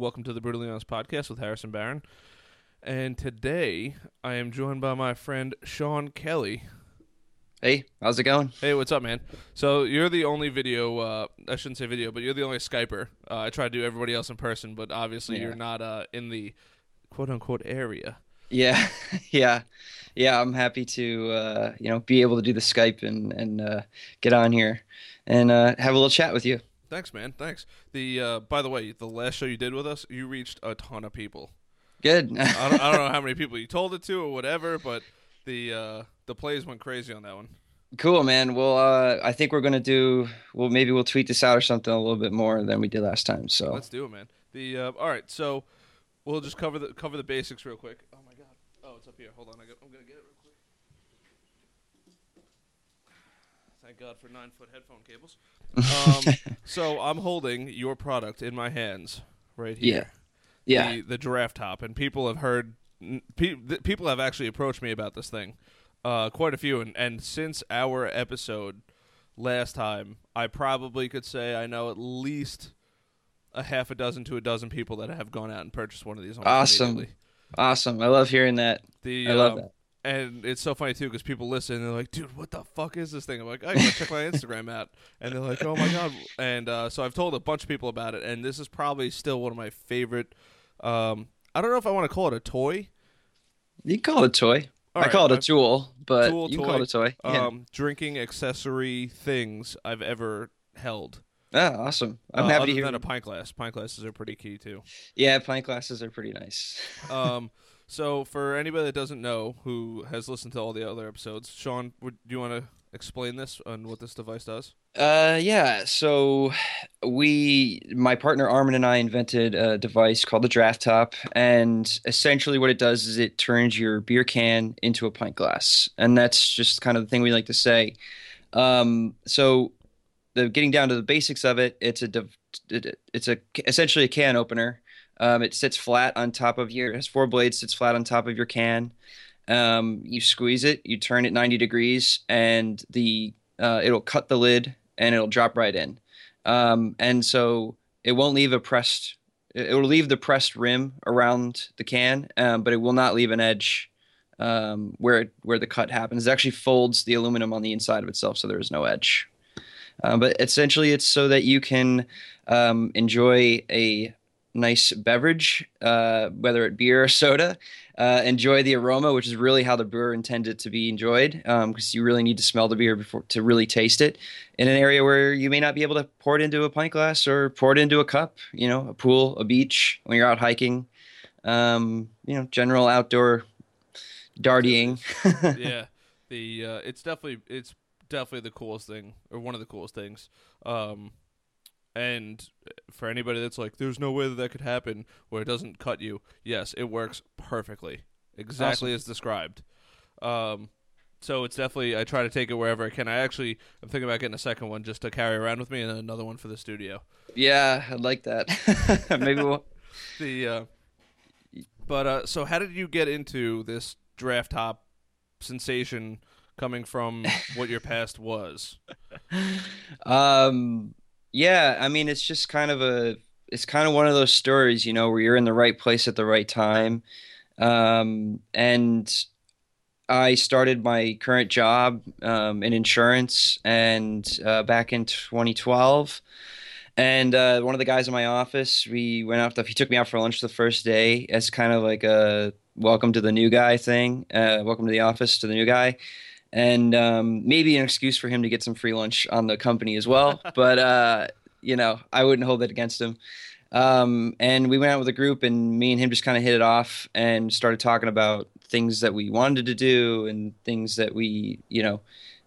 Welcome to the Brutally Honest Podcast with Harrison Barron. And today, I am joined by my friend Sean Kelly. Hey, how's it going? Hey, what's up, man? So you're the only video, I shouldn't say video, but you're the only Skyper. I try to do everybody else in person, but obviously you're not in the quote-unquote area. Yeah, yeah. I'm happy to, be able to do the Skype and get on here and have a little chat with you. Thanks, man. Thanks. By the way, the last show you did with us, you reached a ton of people. Good. I don't know how many people you told it to or whatever, but the plays went crazy on that one. Cool, man. Well, I think we're gonna maybe we'll tweet this out or something a little bit more than we did last time. So let's do it, man. All right, so we'll just cover the basics real quick. Oh my god. Oh, it's up here. Hold on. I'm gonna get it real quick. Thank God for 9-foot headphone cables. So I'm holding your product in my hands right here. Yeah. The Draft Top, and people have heard. People have actually approached me about this thing, quite a few, and since our episode last time, I probably could say I know at least a half a dozen to a dozen people that have gone out and purchased one of these. Awesome! I love hearing that. I love that. And it's so funny, too, because people listen, and they're like, dude, what the fuck is this thing? I'm like, I gotta check my Instagram out. And they're like, oh, my God. And so I've told a bunch of people about it, and this is probably still one of my favorite. I don't know if I want to call it a toy. You can call it a toy. All I right, call it a tool, but tool, you can toy, call it a toy. Yeah. Drinking accessory things I've ever held. Oh, awesome. I'm happy to hear that. A pint glass. Pint glasses are pretty key, too. Yeah, pint glasses are pretty nice. So for anybody that doesn't know, who has listened to all the other episodes, Sean, do you want to explain this and what this device does? Yeah. So my partner Armin and I invented a device called the Draft Top, and essentially what it does is it turns your beer can into a pint glass, and that's just kind of the thing we like to say. So getting down to the basics of it, it's essentially a can opener. It sits flat on top of your – it has four blades, sits flat on top of your can. You squeeze it, you turn it 90 degrees, and it'll cut the lid and it'll drop right in. And so it won't leave it'll leave the pressed rim around the can, but it will not leave an edge where the cut happens. It actually folds the aluminum on the inside of itself, so there is no edge. But essentially it's so that you can enjoy a – nice beverage, whether it beer or soda. Enjoy the aroma, which is really how the brewer intended it to be enjoyed, because you really need to smell the beer before to really taste it, in an area where you may not be able to pour it into a pint glass or pour it into a cup, a pool, a beach, when you're out hiking, general outdoor dartying. Yeah. It's definitely the coolest thing, or one of the coolest things. And for anybody that's like, there's no way that could happen where it doesn't cut you. Yes, it works perfectly. Exactly. Awesome. As described. So it's definitely, I try to take it wherever I can. I'm thinking about getting a second one just to carry around with me, and another one for the studio. Yeah, I'd like that. Maybe we'll. So how did you get into this Draft Top sensation coming from what your past was? Yeah, I mean, it's just kind of one of those stories, where you're in the right place at the right time. And I started my current job in insurance, and back in 2012. And one of the guys in my office, he took me out for lunch the first day as kind of like a welcome to the new guy thing. Welcome to the office to the new guy. And maybe an excuse for him to get some free lunch on the company as well. But, I wouldn't hold that against him. And we went out with a group, and me and him just kind of hit it off and started talking about things that we wanted to do and things that we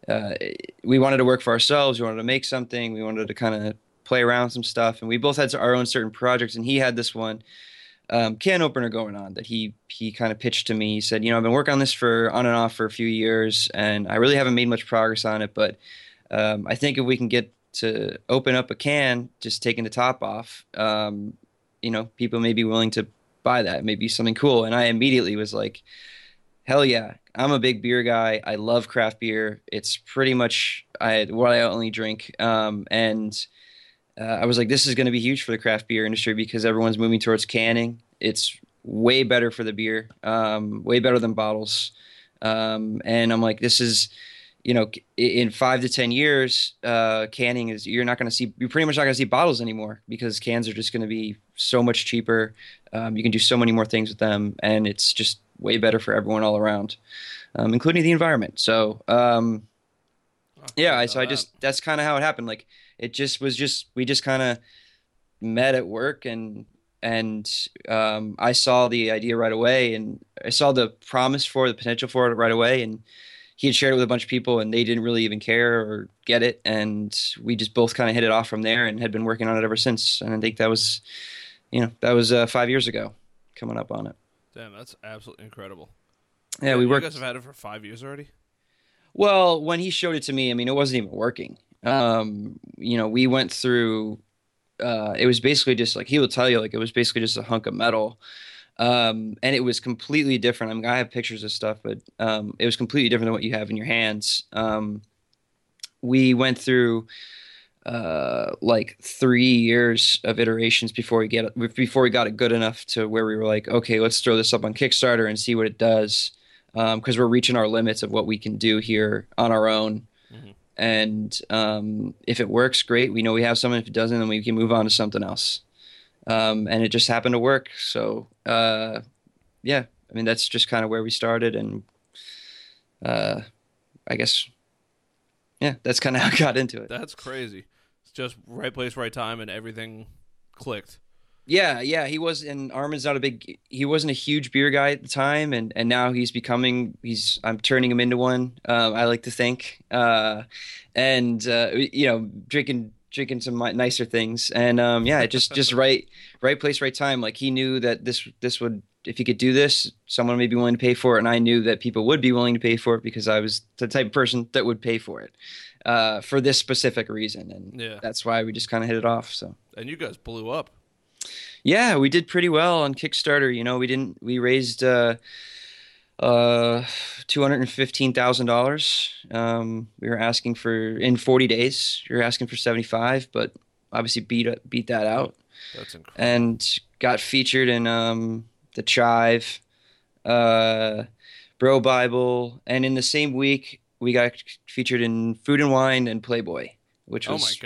wanted to work for ourselves. We wanted to make something. We wanted to kind of play around some stuff. And we both had our own certain projects, and he had this one. Can opener going on that he kind of pitched to me. He said, I've been working on this on and off for a few years, and I really haven't made much progress on it, but I think if we can get to open up a can, just taking the top off, people may be willing to buy that. It may be something cool. And I immediately was like, hell yeah, I'm a big beer guy. I love craft beer. It's pretty much what I only drink. I was like, this is going to be huge for the craft beer industry because everyone's moving towards canning. It's way better for the beer, way better than bottles. And I'm like, this is, you know, in 5 to 10 years, canning is, you're pretty much not going to see bottles anymore because cans are just going to be so much cheaper. You can do so many more things with them, and it's just way better for everyone all around, including the environment. So, that's kind of how it happened. Like, it just was we just kind of met at work, and I saw the idea right away, and I saw the promise for the potential for it right away. And he had shared it with a bunch of people, and they didn't really even care or get it. And we just both kind of hit it off from there, and had been working on it ever since. And I think that was, 5 years ago, coming up on it. Damn, that's absolutely incredible. Yeah, we worked. You guys have had it for 5 years already? Well, when he showed it to me, it wasn't even working. We went through, it was basically just like, he will tell you, like, it was basically just a hunk of metal. And it was completely different. I have pictures of stuff, but, it was completely different than what you have in your hands. We went through, 3 years of iterations before we got it good enough to where we were like, okay, let's throw this up on Kickstarter and see what it does. 'Cause we're reaching our limits of what we can do here on our own. Mm-hmm. And if it works, great. We know we have something. If it doesn't, then we can move on to something else. And it just happened to work. So, that's just kind of where we started. And that's kind of how I got into it. That's crazy. It's just right place, right time, and everything clicked. Yeah. Armin's not he wasn't a huge beer guy at the time. And now he's I'm turning him into one. I like to think, drinking some nicer things. And, just right place, right time. Like, he knew that this would, if he could do this, someone may be willing to pay for it. And I knew that people would be willing to pay for it because I was the type of person that would pay for it, for this specific reason. And that's why we just kind of hit it off. So, and you guys blew up. Yeah, we did pretty well on Kickstarter. We raised $215,000. We were asking for in 40 days. You're asking for 75, but obviously beat that out. That's incredible. And got featured in the Chive, Bro Bible, and in the same week we got featured in Food and Wine and Playboy, which was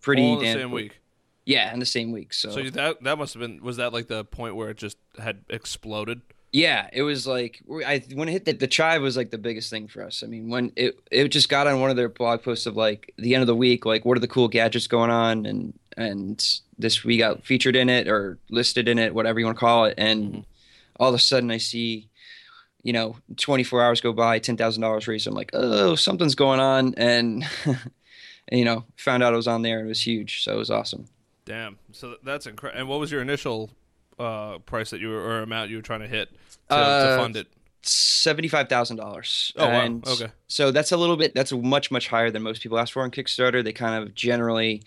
pretty all in the same week. Yeah, in the same week. So that must have been, was that like the point where it just had exploded? Yeah, it was like, when it hit the Chive was like the biggest thing for us. When it just got on one of their blog posts of like the end of the week, like, what are the cool gadgets going on? And this, we got featured in it or listed in it, whatever you want to call it. And all of a sudden I see, 24 hours go by, $10,000 raised. I'm like, oh, something's going on. And, found out it was on there, and it was huge. So it was awesome. Damn. So that's incredible. And what was your initial price that amount you were trying to hit to fund it? $75,000. Oh, wow. Okay. So that's that's much, much higher than most people ask for on Kickstarter. They kind of generally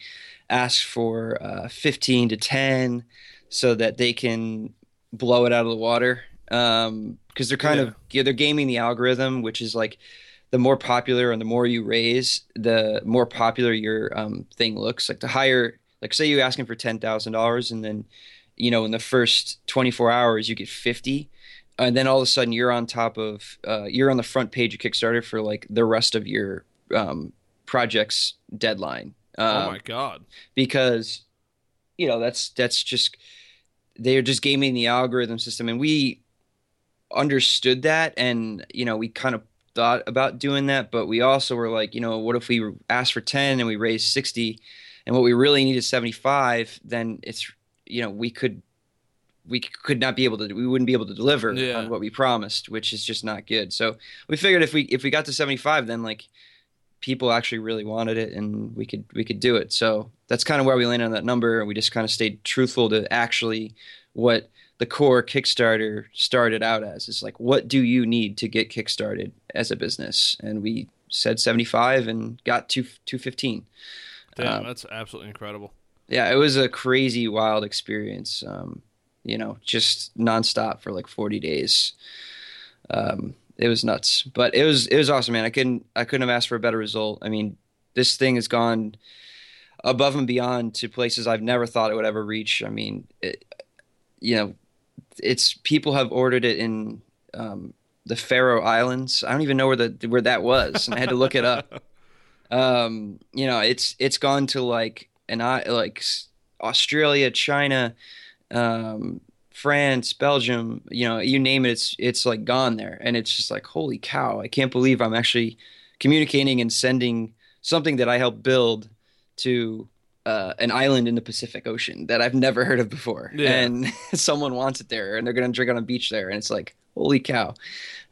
ask for 15 to 10 so that they can blow it out of the water. Because they're kind of, they're gaming the algorithm, which is like, the more popular and the more you raise, the more popular your thing looks. Like, the higher, like, say you're asking for $10,000, and then, in the first 24 hours you get 50, and then all of a sudden you're on top of, you're on the front page of Kickstarter for like the rest of your project's deadline. Oh my God! Because, that's just, they are just gaming the algorithm system, and we understood that, and we kind of thought about doing that, but we also were like, what if we asked for 10 and we raised 60? And what we really need is 75, then it's, we wouldn't be able to deliver on what we promised, which is just not good. So we figured if we got to 75, then like people actually really wanted it, and we could do it. So that's kind of where we landed on that number, and we just kind of stayed truthful to actually what the core Kickstarter started out as. It's like, what do you need to get kickstarted as a business? And we said 75 and got 215. Damn, that's absolutely incredible. Yeah, it was a crazy, wild experience. Just nonstop for like 40 days. It was nuts, but it was awesome, man. I couldn't have asked for a better result. This thing has gone. above and beyond to places I've never thought it would ever reach. I mean, it's people have ordered it in the Faroe Islands. I don't even know where that was, and I had to look it up. It's gone to like Australia, China, France, Belgium, you name it, it's like gone there. And it's just like, holy cow, I can't believe I'm actually communicating and sending something that I helped build to an island in the Pacific Ocean that I've never heard of before. Yeah. And someone wants it there, and they're going to drink on a beach there. And it's like, holy cow.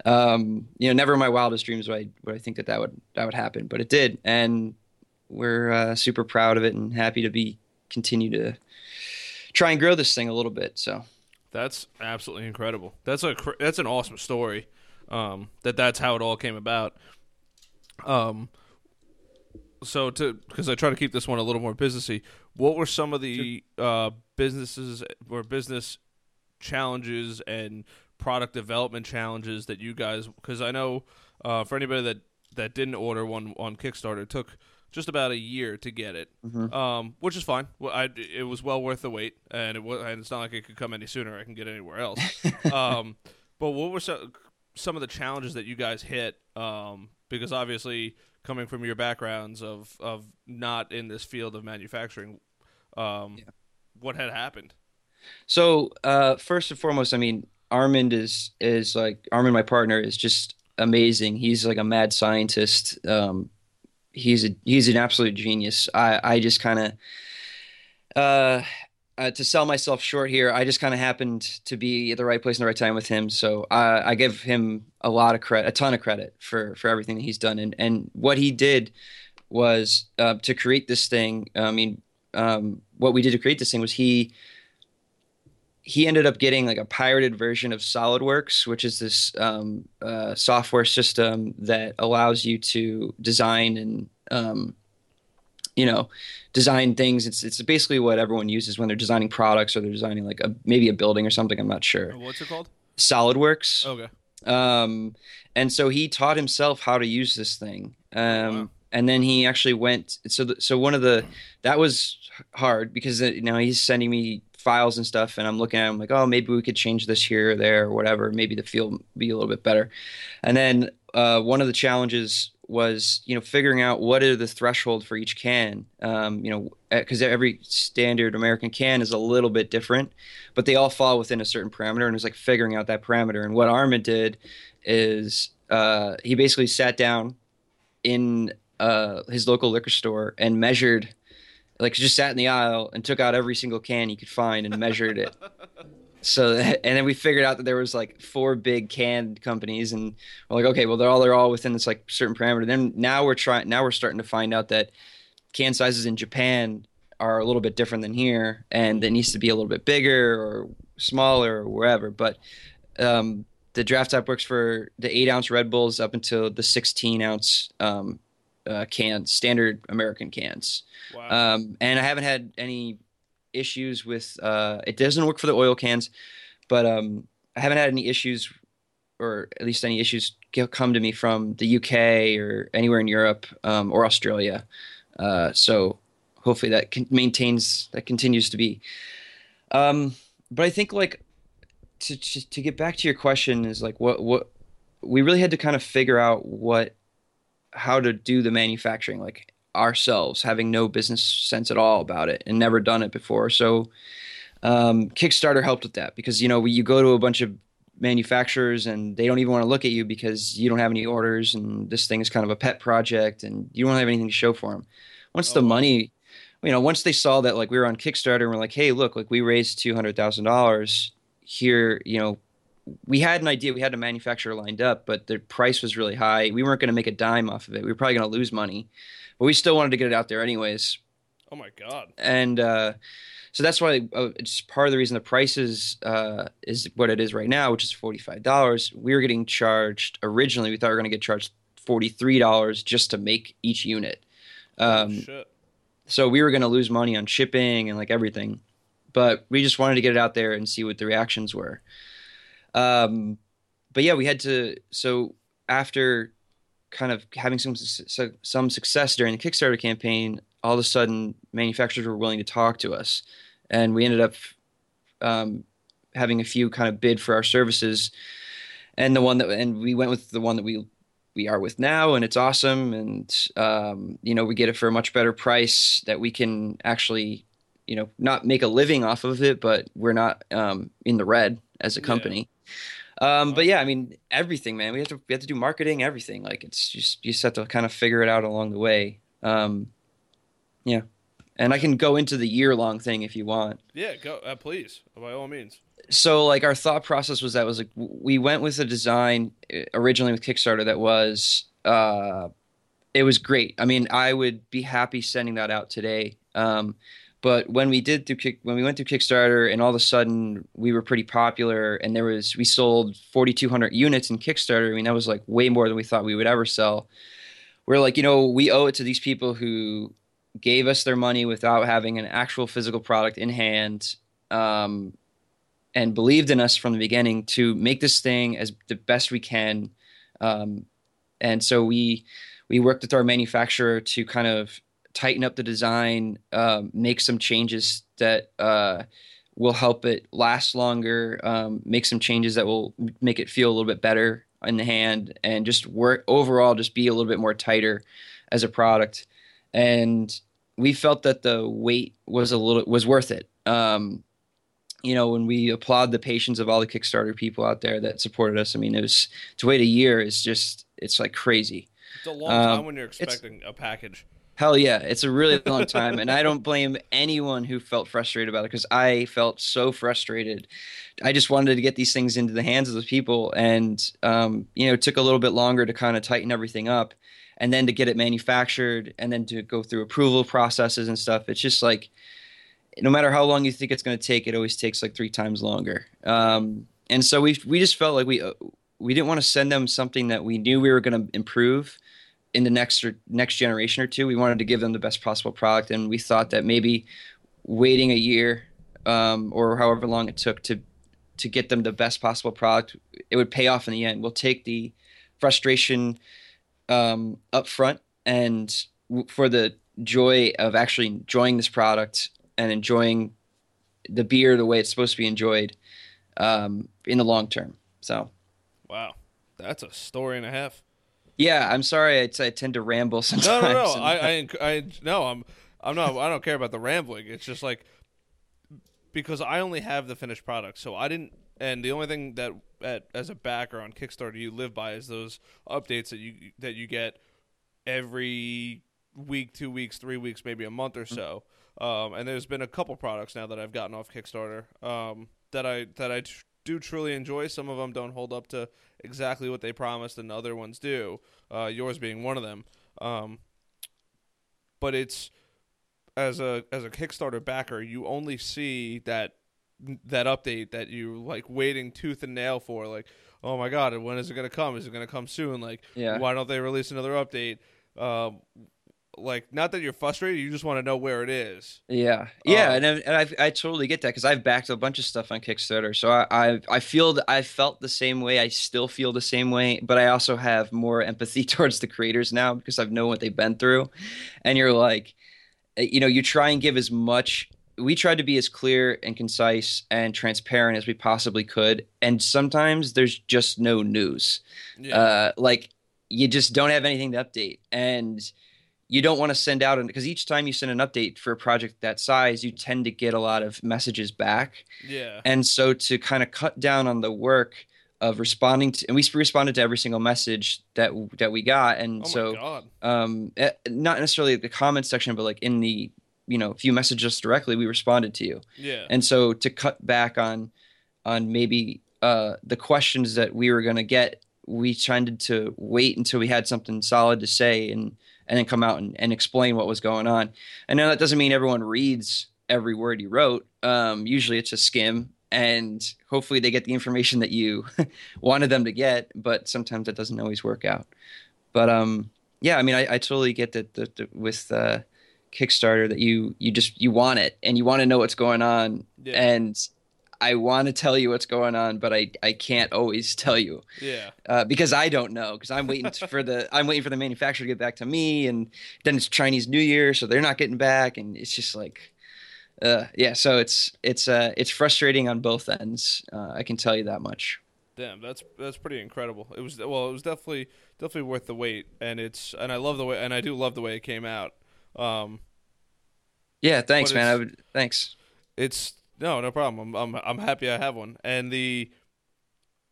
Never in my wildest dreams would I think that would happen, but it did. And we're super proud of it and happy to continue to try and grow this thing a little bit. So that's absolutely incredible. That's an awesome story. That's how it all came about. Because I try to keep this one a little more businessy, what were some of the businesses or business challenges and product development challenges that you guys? Because I know for anybody that didn't order one on Kickstarter, it took just about a year to get it, which is fine. Well, it was well worth the wait, and it's not like it could come any sooner. I can get anywhere else. But what were some of the challenges that you guys hit? Because obviously, coming from your backgrounds of not in this field of manufacturing, what had happened? So first and foremost, I mean, Armin, my partner, is just amazing. He's like a mad scientist. He's an absolute genius. I just kind of to sell myself short here, I just kind of happened to be at the right place in the right time with him. So I give him a ton of credit for everything that he's done. And what he did was to create this thing. I mean, what we did to create this thing was he ended up getting like a pirated version of SolidWorks, which is this software system that allows you to design and design things. It's basically what everyone uses when they're designing products or they're designing like maybe a building or something. I'm not sure. What's it called? SolidWorks. Okay. And so he taught himself how to use this thing. Wow. And then he actually went. So one of that was hard because now he's sending me files and stuff, and I'm looking at them like, oh, maybe we could change this here or there or whatever. Maybe the feel will be a little bit better. And then one of the challenges was, figuring out what are the threshold for each can, because every standard American can is a little bit different, but they all fall within a certain parameter, and it's like figuring out that parameter. And what Armin did is he basically sat down in his local liquor store and measured. Like, just sat in the aisle and took out every single can he could find and measured it. And then we figured out that there was like 4 big can companies, and we're like, okay, well they're all within this like certain parameter. Then now we're starting to find out that can sizes in Japan are a little bit different than here, and it needs to be a little bit bigger or smaller or wherever. But the Draft Top works for the 8-ounce Red Bulls up until the 16-ounce cans, standard American cans. Wow. And I haven't had any issues with it doesn't work for the oil cans, but I haven't had any issues, or at least any issues come to me from the UK or anywhere in Europe or Australia. So hopefully that continues to be. But I think like to get back to your question is like what we really had to kind of figure out how to do the manufacturing, like ourselves, having no business sense at all about it and never done it before. So Kickstarter helped with that because, you go to a bunch of manufacturers and they don't even want to look at you because you don't have any orders, and this thing is kind of a pet project and you don't have anything to show for them. Once the money, once they saw that like we were on Kickstarter and we're like, hey, look, like we raised $200,000 here, we had an idea. We had a manufacturer lined up, but the price was really high. We weren't going to make a dime off of it. We were probably going to lose money, but we still wanted to get it out there anyways. Oh my God. And so that's why it's part of the reason the price is what it is right now, which is $45. We were getting charged originally. We thought we were going to get charged $43 just to make each unit. So we were going to lose money on shipping and like everything, but we just wanted to get it out there and see what the reactions were. But yeah, we had to, so after kind of having some success during the Kickstarter campaign, all of a sudden manufacturers were willing to talk to us. And we ended up having a few kind of bid for our services. And the one that, and we went with the one that we are with now, and it's awesome. And, you know, we get it for a much better price that we can actually, you know, not make a living off of it, but we're not in the red as a company. Yeah. But yeah, I mean, everything, man, we have to do marketing, everything. Like, it's just, you just have to kind of figure it out along the way. Yeah. And I can go into the year-long thing if you want. Yeah, go, please, by all means. So, like, our thought process was that was like we went with a design originally with Kickstarter that was it was great. I mean, I would be happy sending that out today. But when we went through Kickstarter, and all of a sudden we were pretty popular, and we sold 4,200 units in Kickstarter. I mean, that was like way more than we thought we would ever sell. We're like, you know, we owe it to these people who gave us their money without having an actual physical product in hand. And believed in us from the beginning to make this thing as the best we can. And so we worked with our manufacturer to kind of tighten up the design, make some changes that will help it last longer, make some changes that will make it feel a little bit better in the hand, and just work overall, just be a little bit more tighter as a product. And we felt that the wait was worth it. You know, when we applaud the patience of all the Kickstarter people out there that supported us, I mean, to wait a year is just, it's like crazy. It's a long time when you're expecting a package. Hell yeah. It's a really long time. And I don't blame anyone who felt frustrated about it, because I felt so frustrated. I just wanted to get these things into the hands of the people. And, you know, it took a little bit longer to kind of tighten everything up, and then to get it manufactured, and then to go through approval processes and stuff. It's just like, no matter how long you think it's going to take, it always takes like 3 times longer. And so we just felt like we didn't want to send them something that we knew we were going to improve in the next generation or two. We wanted to give them the best possible product, and we thought that maybe waiting a year or however long it took to get them the best possible product, it would pay off in the end. We'll take the frustration up front, and for the joy of actually enjoying this product and enjoying the beer the way it's supposed to be enjoyed in the long term. So, wow, that's a story and a half. Yeah, I'm sorry, I tend to ramble sometimes. No, I don't care about the rambling. It's just like, because I only have the finished product, so I didn't. And the only thing that as a backer on Kickstarter you live by is those updates that you get every week, 2 weeks, 3 weeks, maybe a month or so. And there's been a couple products now that I've gotten off Kickstarter that I do truly enjoy. Some of them don't hold up to exactly what they promised, and other ones do. Yours being one of them. But it's as a Kickstarter backer, you only see that update that you like waiting tooth and nail for. Like, oh my God, when is it gonna come? Is it gonna come soon? Like, yeah. Why don't they release another update? Like, not that you're frustrated, you just want to know where it is. Yeah, and I totally get that, because I've backed a bunch of stuff on Kickstarter, so I felt the same way. I still feel the same way, but I also have more empathy towards the creators now, because I've known what they've been through. And you're like, you know, you try and give as much. We tried to be as clear and concise and transparent as we possibly could, and sometimes there's just no news. Yeah. Like, you just don't have anything to update, and you don't want to send out – because each time you send an update for a project that size, you tend to get a lot of messages back. Yeah. And so to kind of cut down on the work of responding to – and we responded to every single message that we got. And God. Not necessarily the comment section, but like in the – you know, if you messaged us directly, we responded to you. Yeah. And so to cut back on maybe the questions that we were going to get, we tried to wait until we had something solid to say, and then come out and explain what was going on. And now that doesn't mean everyone reads every word you wrote. Usually it's a skim, and hopefully they get the information that you wanted them to get, but sometimes that doesn't always work out. But yeah, I mean, I totally get that with Kickstarter that you want it, and you want to know what's going on. Yeah. And I want to tell you what's going on, but I can't always tell you. Yeah. Because I don't know, because I'm waiting for the manufacturer to get back to me, and then it's Chinese New Year, so they're not getting back, and it's just like, yeah. So it's frustrating on both ends. I can tell you that much. Damn, that's pretty incredible. It was, well, it was definitely worth the wait, and I do love the way it came out. Yeah, thanks, man. Thanks. It's no problem. I'm happy I have one. And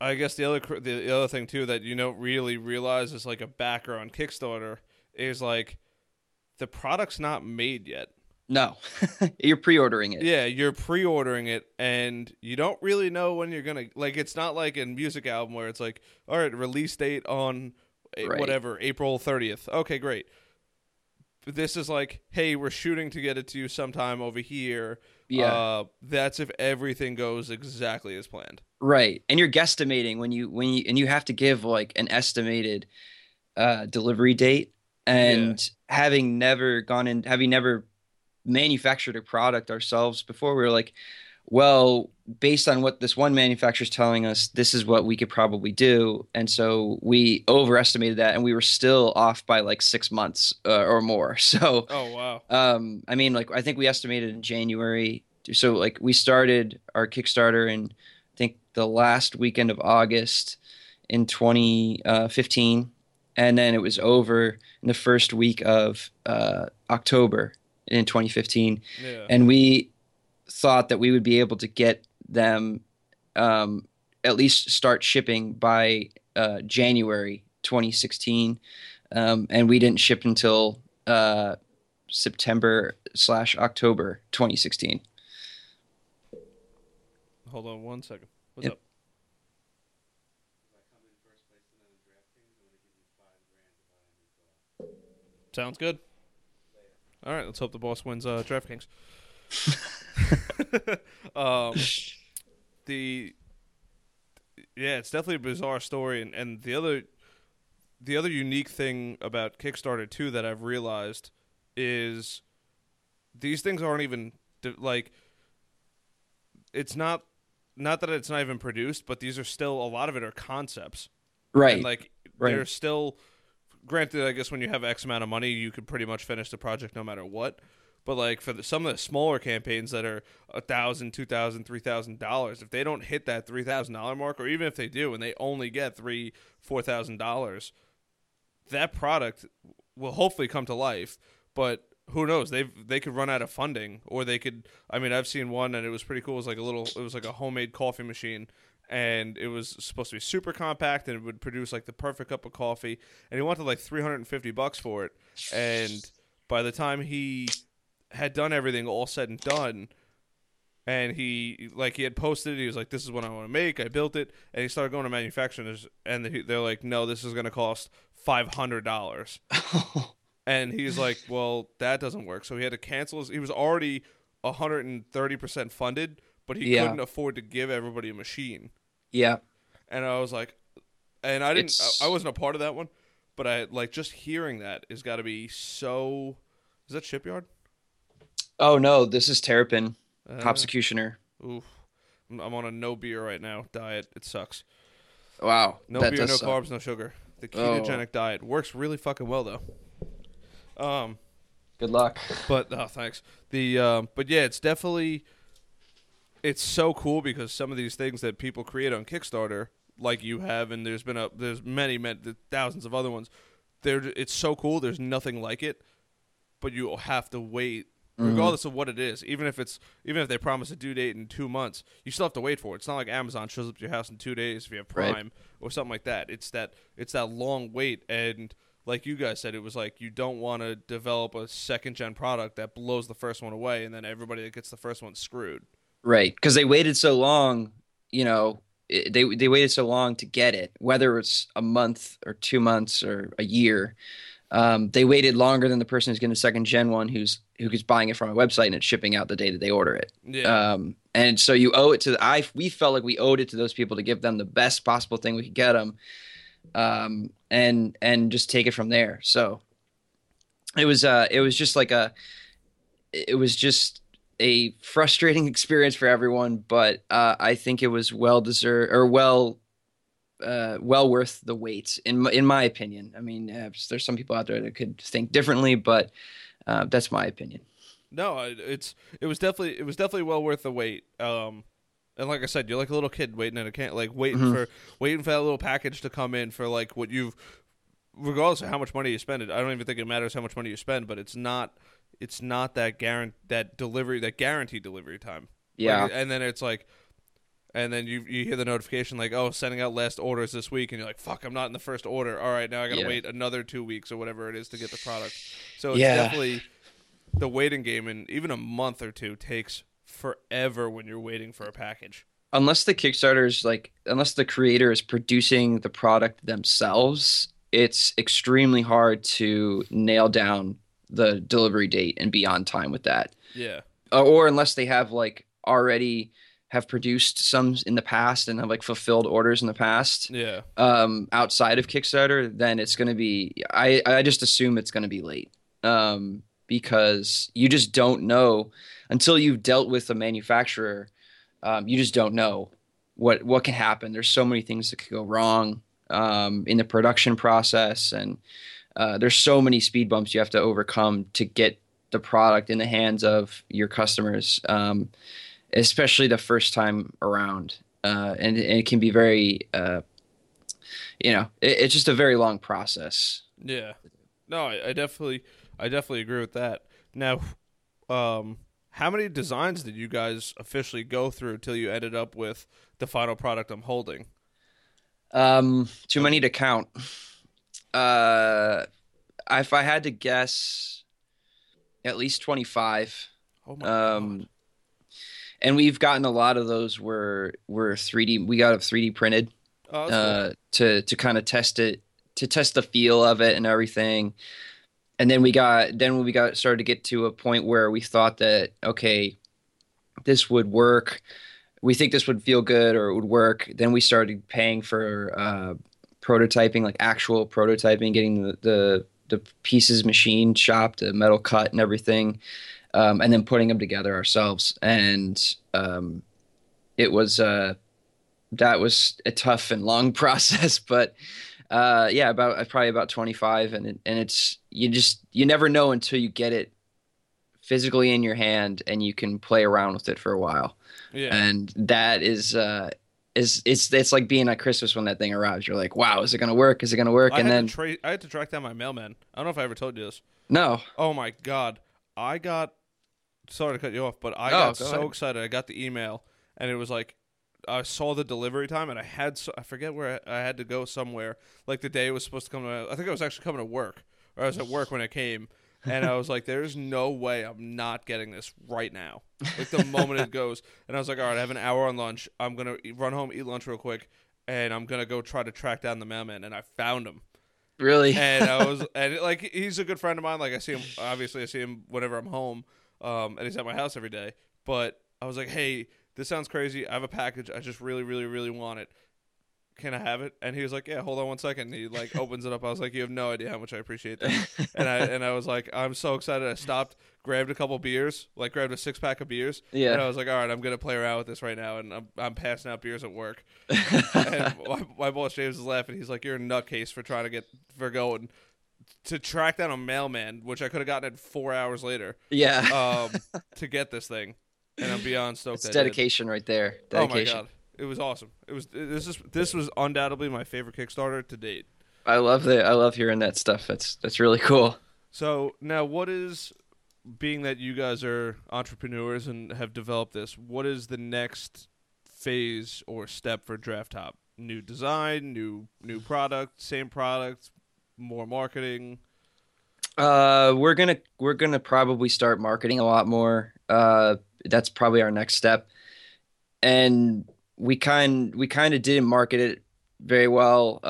I guess the other thing too that you don't really realize is like a backer on Kickstarter is like the product's not made yet. No, you're pre-ordering it. Yeah, you're pre-ordering it, and you don't really know when you're going to... Like, it's not like a music album where it's like, all right, release date on whatever, April 30th. Okay, great. But this is like, hey, we're shooting to get it to you sometime over here. Yeah. That's if everything goes exactly as planned. Right, and you're guesstimating when you and you have to give, like, an estimated delivery date. And yeah. Having never manufactured a product ourselves before, we were like, well, based on what this one manufacturer's telling us, this is what we could probably do. And so we overestimated that, and we were still off by like 6 months or more. So I mean, like, I think we estimated in January, so like we started our Kickstarter in I think the last weekend of August in 2015, and then it was over in the first week of October in 2015. Yeah. And we thought that we would be able to get them at least start shipping by January 2016, and we didn't ship until September/October 2016. Hold on one second. What's up? If I come in first place and then DraftKings, I'm going to give you $5,000 to buy a new car. Sounds good. All right, let's hope the boss wins DraftKings. It's definitely a bizarre story, and the other unique thing about Kickstarter too that I've realized is these things aren't even it's not that it's not even produced, but these are still, a lot of it are concepts, right? And they're still. Granted, I guess when you have X amount of money, you could pretty much finish the project no matter what. But like for some of the smaller campaigns that are $1,000, $2,000, $3,000, if they don't hit that $3,000 mark, or even if they do and they only get $3,000, $4,000, that product will hopefully come to life. But who knows? They could run out of funding, or they could. I mean, I've seen one and it was pretty cool. It was like a homemade coffee machine. And it was supposed to be super compact, and it would produce like the perfect cup of coffee. And he wanted like $350 for it. And by the time he had done everything all said and done, and he had posted it, he was like, "This is what I want to make. I built it." And he started going to manufacturers, and they're like, "No, this is going to cost $500." And he's like, "Well, that doesn't work." So he had to cancel his. He was already 130% funded. But he couldn't afford to give everybody a machine. Yeah. And I was like, and I wasn't a part of that one, but I like just hearing that has got to be so. Is that Shipyard? Oh no, this is Terrapin, Executioner. Oof, I'm on a no beer right now diet. It sucks. Wow. No beer, no carbs, no sugar. The ketogenic diet works really fucking well though. Good luck. But thanks. But yeah, it's definitely. It's so cool because some of these things that people create on Kickstarter, like you have, and there's many thousands of other ones. It's so cool. There's nothing like it, but you have to wait, regardless of what it is. Even if they promise a due date in 2 months, you still have to wait for it. It's not like Amazon shows up to your house in 2 days if you have Prime or something like that. It's that long wait, and like you guys said, it was like you don't want to develop a second gen product that blows the first one away, and then everybody that gets the first one's screwed. Right, because they waited so long, you know, they waited so long to get it, whether it's a month or 2 months or a year. They waited longer than the person who's getting a second gen one who's buying it from a website and it's shipping out the day that they order it. Yeah. And so you owe it to we felt like we owed it to those people to give them the best possible thing we could get them, and just take it from there. So it was just a frustrating experience for everyone, but I think it was well deserved, or well worth the wait, in my opinion. I mean, there's some people out there that could think differently, but that's my opinion. No, it was definitely well worth the wait. And like I said, you're like a little kid waiting at a can, like waiting for that little package to come in for like what you've, regardless of how much money you spend. I don't even think it matters how much money you spend, but it's not that guaranteed delivery time. Yeah, like, and then it's like, and then you hear the notification like, oh, sending out last orders this week, and you're like, fuck, I'm not in the first order. All right, now I gotta wait another 2 weeks or whatever it is to get the product. So it's definitely the waiting game, and even a month or two takes forever when you're waiting for a package. Unless the Kickstarter is like, unless the creator is producing the product themselves, it's extremely hard to nail down the delivery date and be on time with that. Yeah. Or unless they have like already have produced some in the past and have like fulfilled orders in the past. Yeah. Outside of Kickstarter, then it's going to be, I just assume it's going to be late. Because you just don't know until you've dealt with a manufacturer. You just don't know what can happen. There's so many things that could go wrong in the production process, and there's so many speed bumps you have to overcome to get the product in the hands of your customers, especially the first time around. And it can be very, it's just a very long process. Yeah. No, I definitely agree with that. Now, how many designs did you guys officially go through till you ended up with the final product I'm holding? Too many to count. If I had to guess, at least 25. Oh my God. And we've gotten a lot of those were 3D. We got it 3D printed. Oh, that's cool. to kind of test it, to test the feel of it and everything. And then we started to get to a point where we thought that, okay, this would work. We think this would feel good, or it would work. Then we started paying for prototyping, like actual prototyping, getting the pieces machined, chopped, the metal cut and everything, and then putting them together ourselves. And it was that was a tough and long process, but about 25, and it's, you never know until you get it physically in your hand and you can play around with it for a while. Yeah. And that is like being at Christmas when that thing arrives. You're like, wow, is it gonna work? Is it gonna work? I had to track down my mailman. I don't know if I ever told you this. No. Oh my God, I got, sorry to cut you off, but I got so excited. I got the email and it was like, I saw the delivery time, and I forget where I had to go somewhere. Like the day it was supposed to come to, I think I was actually coming to work, or I was at work when it came, and I was like, "There's no way I'm not getting this right now." Like the moment it goes, and I was like, "All right, I have an hour on lunch. I'm gonna run home, eat lunch real quick, and I'm gonna go try to track down the mailman." And I found him. Really? And I was, like, he's a good friend of mine. Like I see him, obviously I see him whenever I'm home, and he's at my house every day. But I was like, "Hey, this sounds crazy. I have a package. I just really, really, really want it. Can I have it?" And he was like, "Yeah, hold on 1 second." And he like opens it up. I was like, "You have no idea how much I appreciate that." And I was like, I'm so excited. I stopped, grabbed a couple beers, like grabbed a 6-pack of beers. Yeah. And I was like, all right, I'm gonna play around with this right now. And I'm passing out beers at work. And my boss James is laughing. He's like, "You're a nutcase for trying to get for going to track down a mailman, which I could have gotten it 4 hours later." Yeah. To get this thing. And I'm beyond stoked. It's dedication right there. Dedication. Oh my God, it was awesome. This was undoubtedly my favorite Kickstarter to date. I love that. I love hearing that stuff. That's really cool. So now, what is, being that you guys are entrepreneurs and have developed this, what is the next phase or step for Draft Top? New design, new product, same product, more marketing. We're gonna probably start marketing a lot more. That's probably our next step. And we kind of didn't market it very well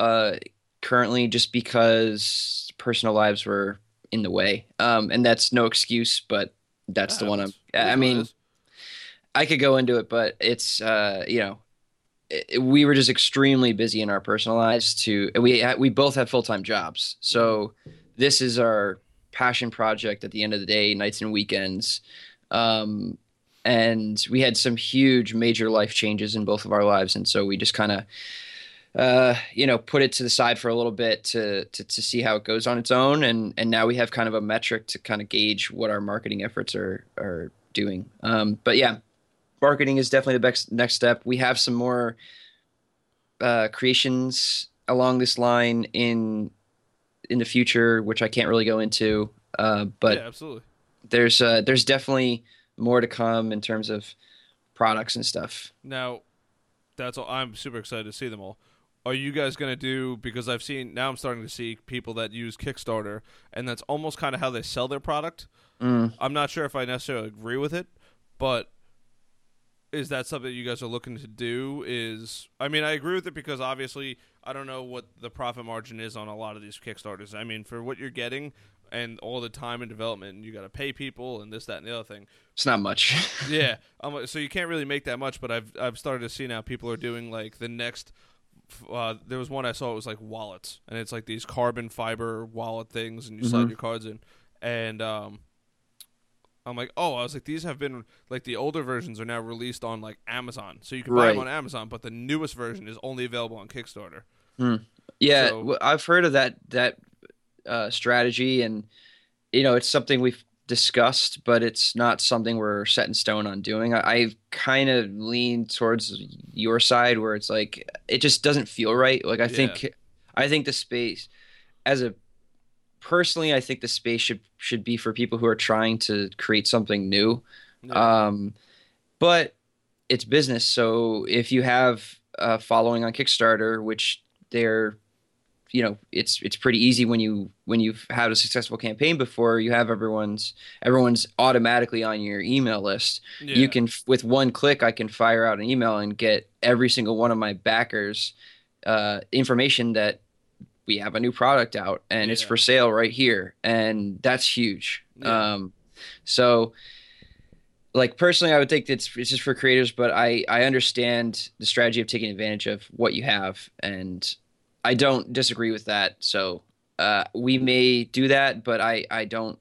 currently, just because personal lives were in the way. And that's no excuse, but that's the one I could go into it, but it's we were just extremely busy in our personal lives too. We both have full-time jobs. So this is our passion project at the end of the day, nights and weekends. And we had some huge major life changes in both of our lives. And so we just kind of, put it to the side for a little bit to see how it goes on its own. And now we have kind of a metric to kind of gauge what our marketing efforts are doing. But yeah, marketing is definitely the next step. We have some more creations along this line in the future, which I can't really go into. But yeah, absolutely. There's definitely more to come in terms of products and stuff. Now, that's all. I'm super excited to see them all. Are you guys going to do, because I've seen, now I'm starting to see people that use Kickstarter, and that's almost kind of how they sell their product. Mm. I'm not sure if I necessarily agree with it, but is that something you guys are looking to do? I agree with it because obviously I don't know what the profit margin is on a lot of these Kickstarters. I mean, for what you're getting and all the time and development, and you got to pay people and this, that, and the other thing. It's not much. Yeah. So you can't really make that much, but I've started to see now people are doing like the next there was one I saw, it was like wallets, and it's like these carbon fiber wallet things, and you slide your cards in, and I'm like, oh, I was like, these have been, like, the older versions are now released on, like, Amazon. So you can buy them on Amazon, but the newest version is only available on Kickstarter. Mm. Yeah, so, I've heard of that strategy, and, it's something we've discussed, but it's not something we're set in stone on doing. I've kind of leaned towards your side where it's like, it just doesn't feel right. Like, I think the space, personally, I think the space should be for people who are trying to create something new. Yeah. But it's business. So if you have a following on Kickstarter, which they're, it's pretty easy when you've had a successful campaign before, you have everyone's automatically on your email list. Yeah. You can, with one click, I can fire out an email and get every single one of my backers information that we have a new product out and it's for sale right here. And that's huge. Yeah. So like personally, I would think it's just for creators, but I understand the strategy of taking advantage of what you have, and I don't disagree with that. So we may do that, but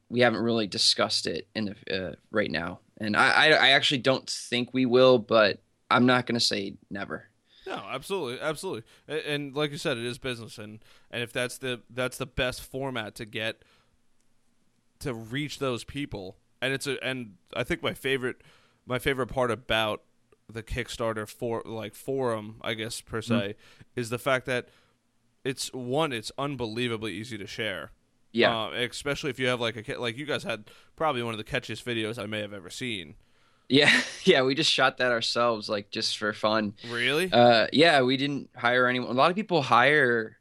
we haven't really discussed it in the, right now. And I actually don't think we will, but I'm not going to say never. No, absolutely, absolutely, and like you said, it is business, and if that's the best format to get to reach those people, and and I think my favorite part about the Kickstarter forum, I guess per se, is the fact that it's unbelievably easy to share, especially if you have like you guys had probably one of the catchiest videos I may have ever seen. Yeah, we just shot that ourselves, like just for fun. Really? We didn't hire anyone. A lot of people hire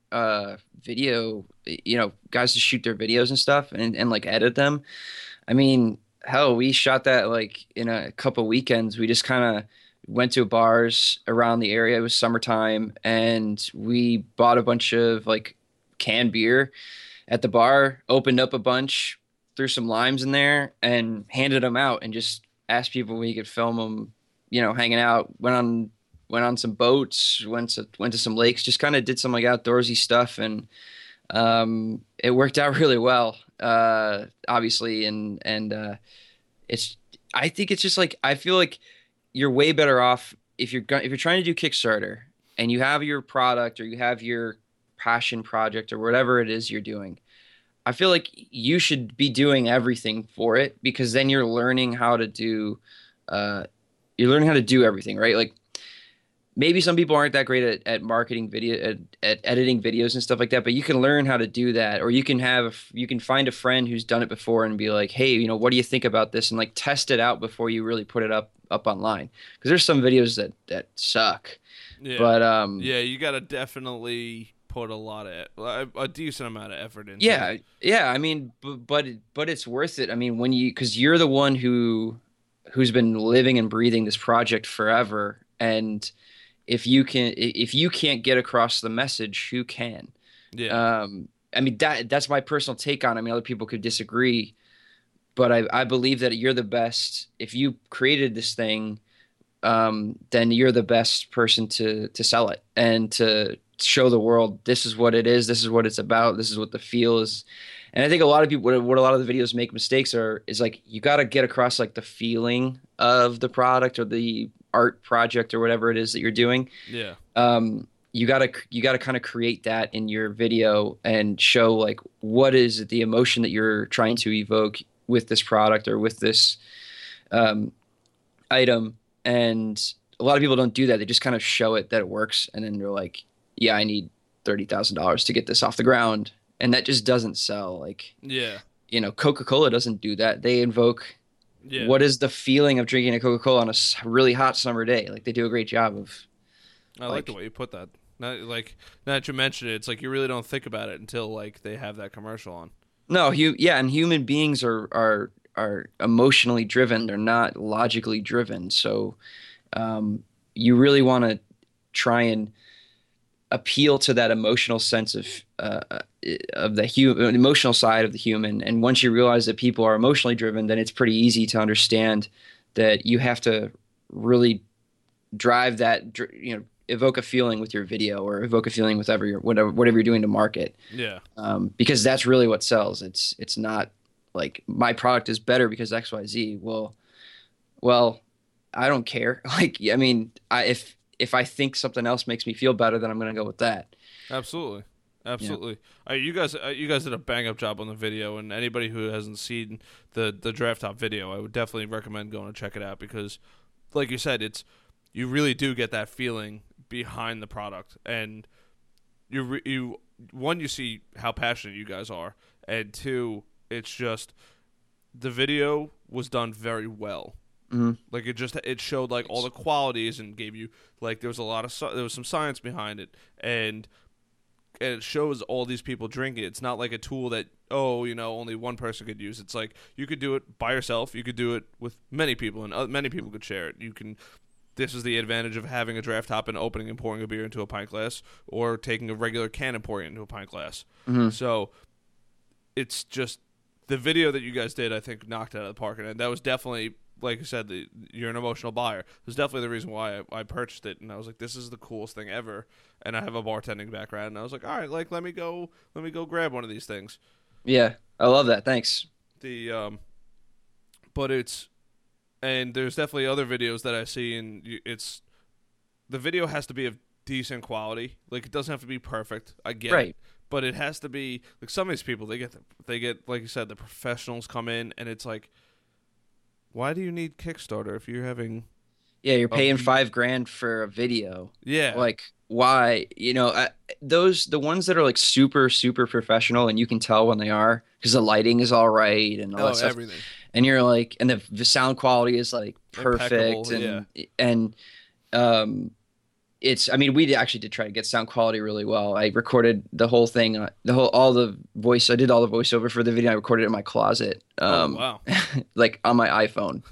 video, guys to shoot their videos and stuff and like edit them. I mean, hell, we shot that like in a couple weekends. We just kind of went to bars around the area. It was summertime, and we bought a bunch of like canned beer at the bar, opened up a bunch, threw some limes in there, and handed them out, and just asked people we could film them, hanging out, went on some boats, went to some lakes, just kind of did some like outdoorsy stuff. And it worked out really well, obviously. And I think it's just like, I feel like you're way better off if you're trying to do Kickstarter and you have your product or you have your passion project or whatever it is you're doing. I feel like you should be doing everything for it, because then you're learning how to do everything, right? Like maybe some people aren't that great at marketing video, at editing videos and stuff like that, but you can learn how to do that, or you can find a friend who's done it before and be like, hey, what do you think about this? And like test it out before you really put it up online, because there's some videos that suck. Yeah. But you got to definitely put a decent amount of effort into it. Yeah. I mean, but it's worth it. I mean, because you're the one who's been living and breathing this project forever, and if you can't get across the message, who can? Yeah. I mean, that's my personal take on it. I mean, other people could disagree, but I believe that you're the best. If you created this thing, then you're the best person to sell it and to show the world, this is what it is, this is what it's about, this is what the feel is. And I think a lot of people, what a lot of the videos make mistakes are, is like, you got to get across like the feeling of the product or the art project or whatever it is that you're doing. Yeah. You got to kind of create that in your video and show like, what is it, the emotion that you're trying to evoke with this product or with this item. And a lot of people don't do that. They just kind of show it that it works. And then they're like, yeah, I need $30,000 to get this off the ground. And that just doesn't sell. Like, yeah, you know, Coca-Cola doesn't do that. They invoke what is the feeling of drinking a Coca-Cola on a really hot summer day. Like, they do a great job of. I like the way you put that. Now that you mention it, it's like you really don't think about it until like they have that commercial on. No, and human beings are emotionally driven. They're not logically driven. So, you really want to try and appeal to that emotional sense of the emotional side of the human. And once you realize that people are emotionally driven, then it's pretty easy to understand that you have to really drive that, you know, evoke a feeling with your video or evoke a feeling with whatever you're doing to market. Yeah. Because that's really what sells. It's not like my product is better because X, Y, Z. Well, I don't care. Like, I mean, if I think something else makes me feel better, then I'm going to go with that. Absolutely. Yeah. You guys did a bang-up job on the video, and anybody who hasn't seen the Draft Top video, I would definitely recommend going to check it out because, like you said, you really do get that feeling behind the product. And you see how passionate you guys are, and two, it's just the video was done very well. Mm-hmm. Like it showed like all the qualities and gave you like there was some science behind it, and it shows all these people drinking it. It's not like a tool that only one person could use. It's like you could do it by yourself, you could do it with many people, and many people could share it. This is the advantage of having a draft top and opening and pouring a beer into a pint glass, or taking a regular can and pouring it into a pint glass. Mm-hmm. So it's just the video that you guys did, I think, knocked it out of the park, and that was definitely. Like I said, you're an emotional buyer. It was definitely the reason why I purchased it, and I was like, "This is the coolest thing ever." And I have a bartending background, and I was like, "All right, like let me go grab one of these things." Yeah, I love that. Thanks. And there's definitely other videos that I see, and the video has to be of decent quality. Like, it doesn't have to be perfect. I get it. But it has to be like some of these people. They get like you said, the professionals come in, and it's like. Why do you need Kickstarter if you're having... Yeah, you're paying $5,000 for a video. Yeah. Like, why? You know, the ones that are, like, super, super professional, and you can tell when they are, because the lighting is all right and all that stuff. Everything. And you're like... And the sound quality is, like, perfect. Impeccable, I mean, we actually did try to get sound quality really well. I recorded the whole thing, I did all the voiceover for the video. I recorded it in my closet, like on my iPhone.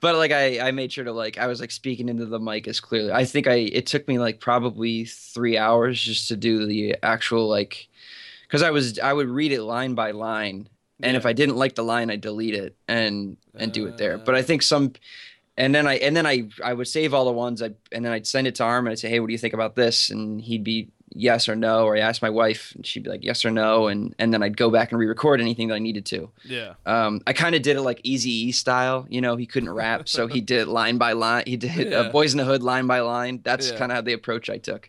But like, I made sure to like, I was like speaking into the mic as clearly. I think it took me like probably 3 hours just to do the actual like, because I would read it line by line, and if I didn't like the line, I'd delete it and do it there. But I think some. And then I would save all the ones, and then I'd send it to Armin and I'd say, hey, what do you think about this? And he'd be yes or no, or I asked my wife, and she'd be like yes or no, and then I'd go back and re-record anything that I needed to. Yeah. I kind of did it like Eazy-E style, you know, he couldn't rap, so he did it line by line. He did Boys in the Hood line by line. That's kind of how the approach I took.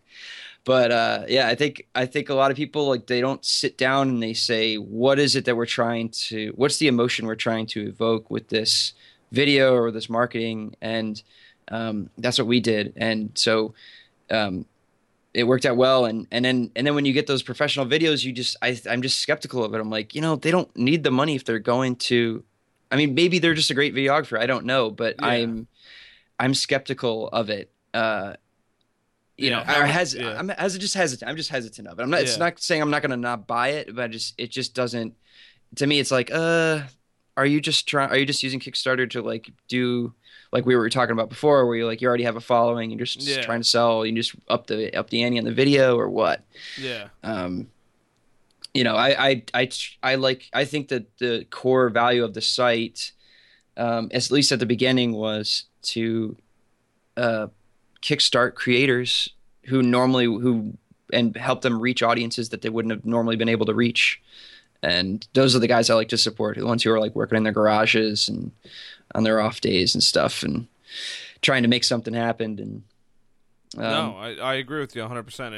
But I think a lot of people, like, they don't sit down and they say, what's the emotion we're trying to evoke with this video or this marketing, and that's what we did, and so it worked out well. And then when you get those professional videos, I'm just skeptical of it. I'm like, they don't need the money if they're going to. I mean, maybe they're just a great videographer. I don't know, but I'm skeptical of it. I'm just hesitant of it. I'm not. Yeah. It's not saying I'm not going to not buy it, but it just doesn't. To me, it's like are you just using Kickstarter to like do like we were talking about before, where you like you already have a following and you're just trying to sell, you just up the ante on the video or what? Yeah. I think that the core value of the site, at least at the beginning, was to kickstart creators who help them reach audiences that they wouldn't have normally been able to reach. And those are the guys I like to support, the ones who are like working in their garages and on their off days and stuff and trying to make something happen. And no, I agree with you 100%.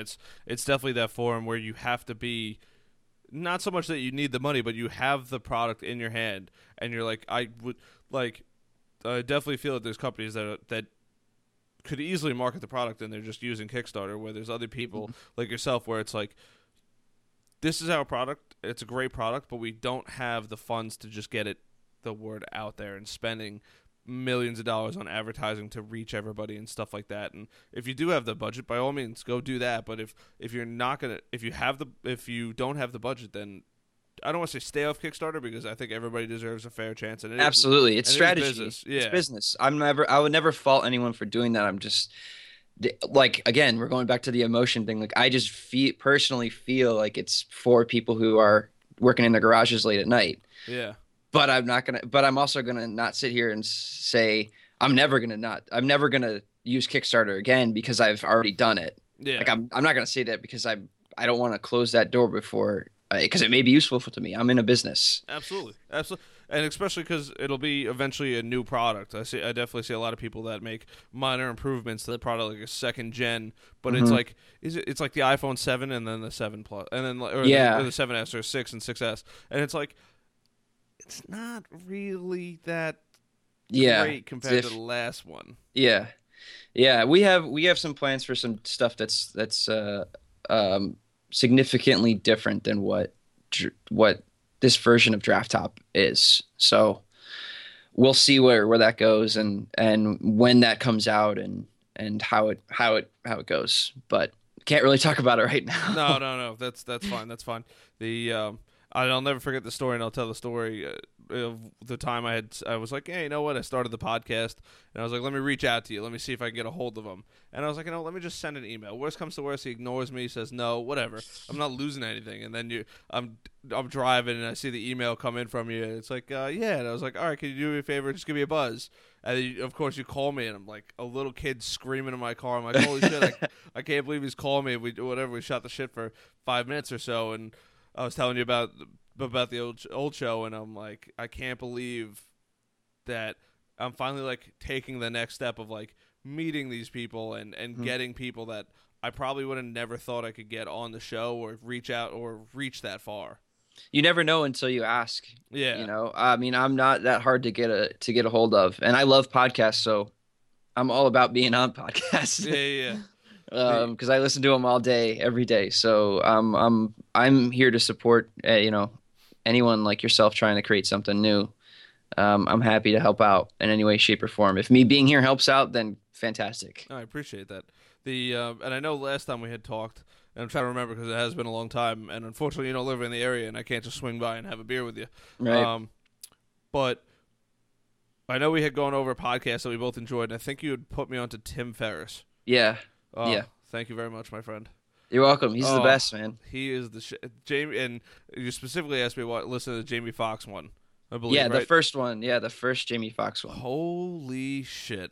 It's definitely that forum where you have to be, not so much that you need the money, but you have the product in your hand and you're like, I definitely feel that there's companies that could easily market the product and they're just using Kickstarter, where there's other people like yourself where it's like, this is our product, it's a great product, but we don't have the funds to just get the word out there and spending millions of dollars on advertising to reach everybody and stuff like that. And if you do have the budget, by all means, go do that. But if you don't have the budget, then I don't want to say stay off Kickstarter, because I think everybody deserves a fair chance. And absolutely, it's strategy. It's business. I would never fault anyone for doing that. I'm just like, again, we're going back to the emotion thing. Like, I just personally feel like it's for people who are working in their garages late at night. Yeah. But I'm also gonna not sit here and say I'm never gonna use Kickstarter again because I've already done it. Yeah. Like I'm not gonna say that because I don't want to close that door before. Because it may be useful to me. I'm in a business. Absolutely. And especially because it'll be eventually a new product. I definitely see a lot of people that make minor improvements to the product, like a second gen. But it's like it's like the iPhone 7 and then the 7 Plus. And then the 7S or 6 and 6S. And it's like, it's not really that great compared to the last one. Yeah. Yeah. We have some plans for some stuff that's significantly different than what this version of Draft Top is. So we'll see where that goes and when that comes out and how it goes. But can't really talk about it right now. No. That's fine. That's fine. I'll never forget the story, and I'll tell the story of the time I was like, hey, you know what? I started the podcast, and I was like, let me reach out to you. Let me see if I can get a hold of him. And I was like, let me just send an email. Worst comes to worst, he ignores me, says no, whatever. I'm not losing anything. And then I'm driving, and I see the email come in from you, and it's like, yeah. And I was like, all right, can you do me a favor? Just give me a buzz. And then, of course, you call me, and I'm like a little kid screaming in my car. I'm like, holy shit, I can't believe he's calling me. We shot the shit for 5 minutes or so, and I was telling you about the old show, and I'm like, I can't believe that I'm finally like taking the next step of like meeting these people and getting people that I probably would have never thought I could get on the show or reach out or reach that far. You never know until you ask. Yeah. You know, I mean, I'm not that hard to get a hold of, and I love podcasts, so I'm all about being on podcasts. Yeah. Because I listen to them all day, every day. So I'm here to support, anyone like yourself trying to create something new. I'm happy to help out in any way, shape, or form. If me being here helps out, then fantastic. I appreciate that. And I know last time we had talked, and I'm trying to remember because it has been a long time, and unfortunately you don't live in the area, and I can't just swing by and have a beer with you. Right. But I know we had gone over a podcast that we both enjoyed, and I think you had put me onto Tim Ferriss. Yeah. Oh, yeah. Thank you very much, my friend. You're welcome. He's the best, man. He is the Jamie, and you specifically asked me what. Listen to the Jamie Foxx one, I believe. Yeah, right? The first one. Yeah, the first Jamie Foxx one. Holy shit!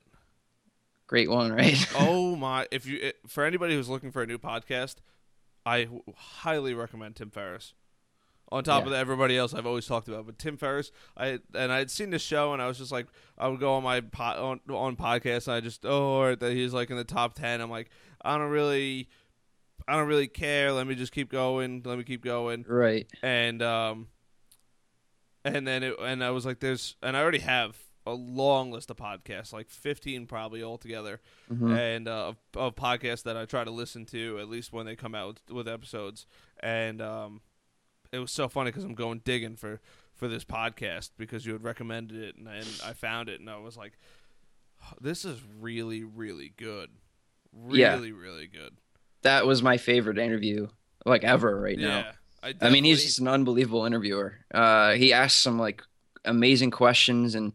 Great one, right? Oh my! For anybody who's looking for a new podcast, I highly recommend Tim Ferriss. On top of everybody else I've always talked about, but Tim Ferriss, I had seen this show, and I was just like, I would go on my on podcasts, and I just he's like in the top 10. I'm like, I don't really care. Let me just keep going. Right. And then I was like, I already have a long list of podcasts, like 15 probably altogether, and of podcasts that I try to listen to at least when they come out with episodes, and it was so funny because I'm going digging for this podcast because you had recommended it, and I found it, and I was like, this is really, really good. Really good. That was my favorite interview, like, ever right now. I mean, he's just an unbelievable interviewer. He asks some, like, amazing questions, and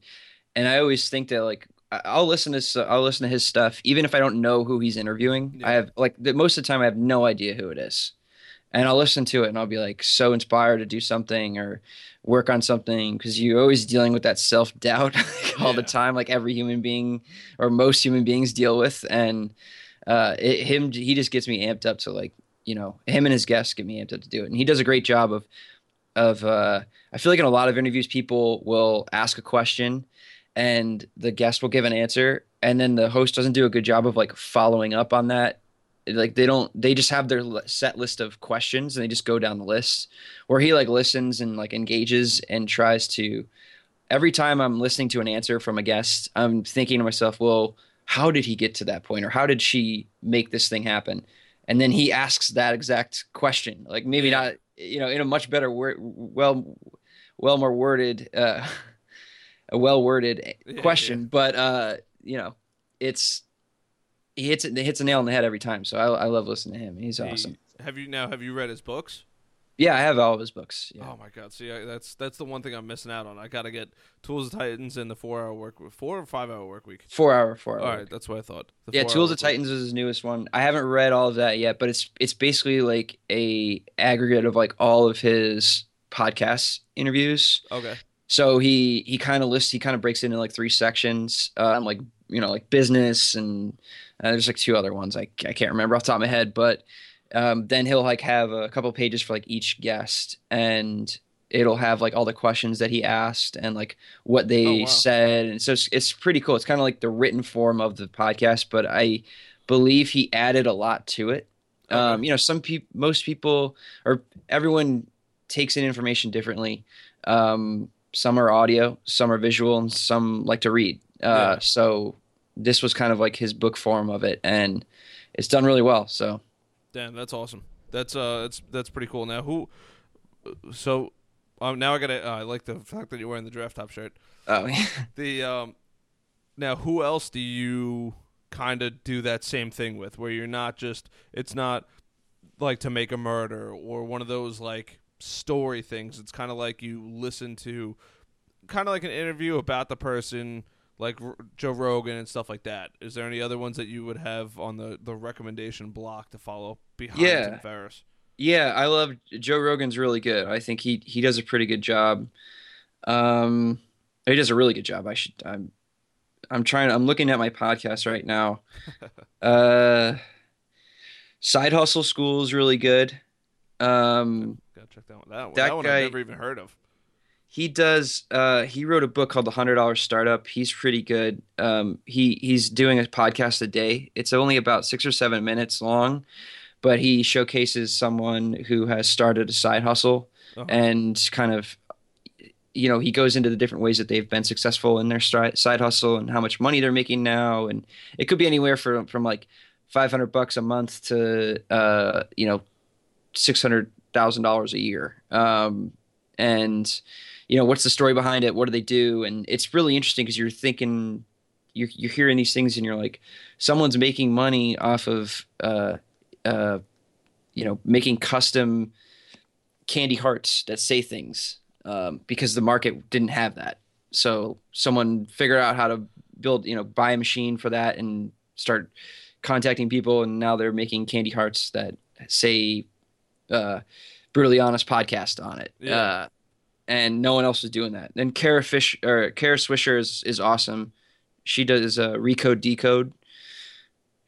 I always think that, like, I'll listen to his stuff even if I don't know who he's interviewing. Yeah. I have, like, most of the time I have no idea who it is. And I'll listen to it, and I'll be, like, so inspired to do something or work on something, because you're always dealing with that self-doubt all the time, like every human being or most human beings deal with. And He just gets me amped up to, like, you know, him and his guests get me amped up to do it. And he does a great job of I feel like in a lot of interviews, people will ask a question and the guest will give an answer, and then the host doesn't do a good job of, like, following up on that. Like, they just have their set list of questions and they just go down the list, where he, like, listens and, like, engages and tries to. Every time I'm listening to an answer from a guest, I'm thinking to myself, well, how did he get to that point, or how did she make this thing happen? And then he asks that exact question, like, maybe not, you know, in a much better word, well worded question, but you know, He hits a nail on the head every time. So I love listening to him. He's awesome. Have you read his books? Yeah, I have all of his books. Yeah. Oh my God! See, that's the one thing I'm missing out on. I gotta get Tools of Titans and the 4 or 5 hour work week. 4 hour. All right, that's what I thought. Yeah, Tools of Titans is his newest one. I haven't read all of that yet, but it's basically like a aggregate of, like, all of his podcast interviews. Okay. So he kind of breaks it into, like, 3 sections. Like, you know, like, business, and there's, like, 2 other ones I can't remember off the top of my head, but then he'll, like, have a couple pages for, like, each guest, and it'll have, like, all the questions that he asked and, like, what they said. And so it's pretty cool. It's kind of like the written form of the podcast, but I believe he added a lot to it. Okay. You know, most people, or everyone, takes in information differently. Some are audio, some are visual, and some like to read. So this was kind of like his book form of it, and it's done really well. So, damn, that's awesome. That's pretty cool. Now now I gotta, I like the fact that you're wearing the Draft Top shirt. Oh yeah. Now who else do you kind of do that same thing with, where you're not just, it's not like To Make a Murder or one of those, like, story things. It's kind of like you listen to kind of like an interview about the person, like Joe Rogan and stuff like that. Is there any other ones that you would have on the recommendation block to follow behind Tim Ferriss? Yeah, I love Joe Rogan's really good. I think he does a pretty good job. He does a really good job. I'm looking at my podcast right now. Side Hustle School is really good. Gotta check that one. That one I've never even heard of. He does. He wrote a book called The $100 Startup. He's pretty good. He's doing a podcast a day. It's only about 6 or 7 minutes long, but he showcases someone who has started a side hustle, and kind of, you know, he goes into the different ways that they've been successful in their side hustle and how much money they're making now. And it could be anywhere from like $500 a month to you know, $600,000 a year. And you know, what's the story behind it? What do they do? And it's really interesting because you're thinking, you're hearing these things, and you're like, someone's making money off of, you know, making custom candy hearts that say things, because the market didn't have that. So someone figured out how to build, you know, buy a machine for that and start contacting people, and now they're making candy hearts that say, Brutally Honest Podcast on it. Yeah. And no one else was doing that. And Kara Swisher is awesome. She does Recode Decode.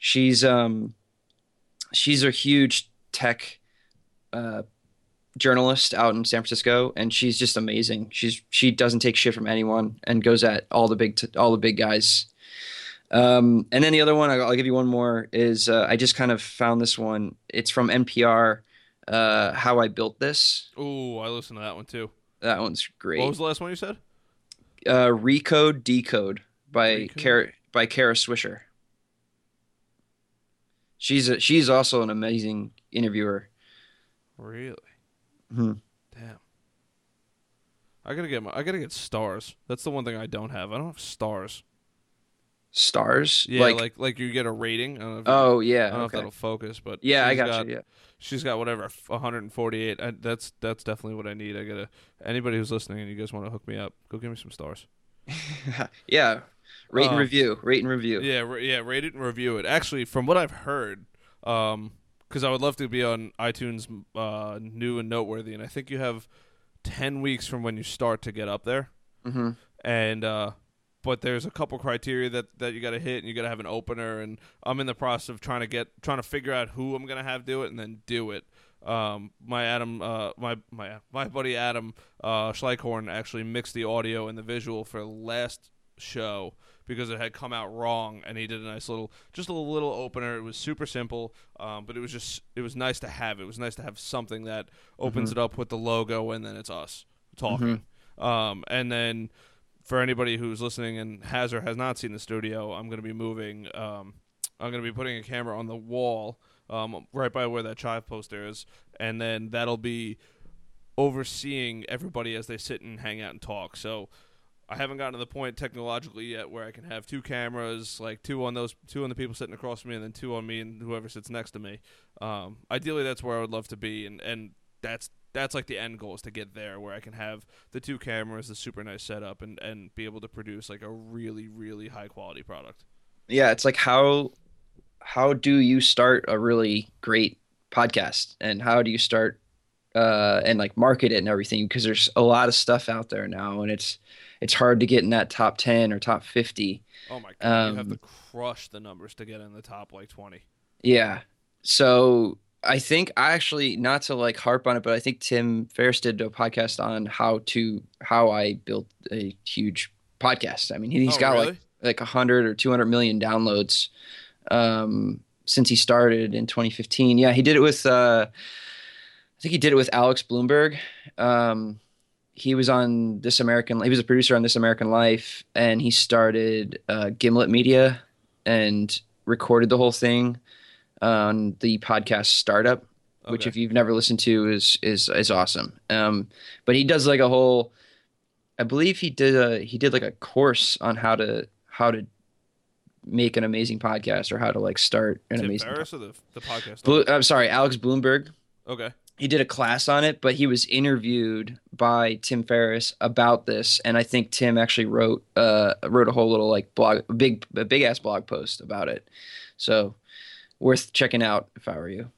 She's a huge tech journalist out in San Francisco, and she's just amazing. She doesn't take shit from anyone and goes at all the big guys. And then the other one, I'll give you one more, is I just kind of found this one. It's from NPR. How I Built This. Ooh, I listened to that one too. That one's great. What was the last one you said? Recode Decode by Kara Swisher. She's also an amazing interviewer. Really? Hmm. Damn. I gotta get stars. That's the one thing I don't have. I don't have stars. Stars? Yeah, like you get a rating. I don't know if that'll focus, but yeah, I got you. Yeah. She's got whatever, 148. That's definitely what I need. Anybody who's listening and you guys want to hook me up, go give me some stars. Yeah, rate and review. Yeah, rate it and review it. Actually, from what I've heard, because I would love to be on iTunes New and Noteworthy, and I think you have 10 weeks from when you start to get up there, mm-hmm. and but there's a couple criteria that you got to hit, and you got to have an opener. And I'm in the process of trying to figure out who I'm gonna have do it, and then do it. My buddy Adam Schleichhorn actually mixed the audio and the visual for last show because it had come out wrong, and he did a nice little opener. It was super simple, but it was nice to have. It was nice to have something that opens it up with the logo, and then it's us talking. Mm-hmm. And then for anybody who's listening and has or has not seen the studio, I'm going to be moving. I'm going to be putting a camera on the wall. Right by where that Chive poster is, and then that'll be overseeing everybody as they sit and hang out and talk. So I haven't gotten to the point technologically yet where I can have two cameras, like two on the people sitting across from me, and then two on me and whoever sits next to me. Ideally, that's where I would love to be, and that's like the end goal, is to get there where I can have the two cameras, the super nice setup, and be able to produce like a really, really high quality product. Yeah, it's like how do you start a really great podcast, and how do you start and like market it and everything? Because there's a lot of stuff out there now, and it's hard to get in that top 10 or top 50. Oh my God. You have to crush the numbers to get in the top like 20. Yeah. So I think not to like harp on it, but I think Tim Ferriss did a podcast on how I built a huge podcast. I mean, he's got really? like 100 or 200 million downloads. Since he started in 2015. Yeah, he did it with I think he did it with Alex Bloomberg. He was on This American, he was a producer on This American Life, and he started Gimlet Media and recorded the whole thing on the podcast Startup, which if you've never listened to is awesome. But he does like a whole, I believe he did like a course on how to make an amazing podcast, or how to like start an amazing podcast. Or the podcast? I'm sorry, Alex Bloomberg. Okay. He did a class on it, but he was interviewed by Tim Ferriss about this. And I think Tim actually wrote a whole little like blog, a big ass blog post about it. So worth checking out if I were you.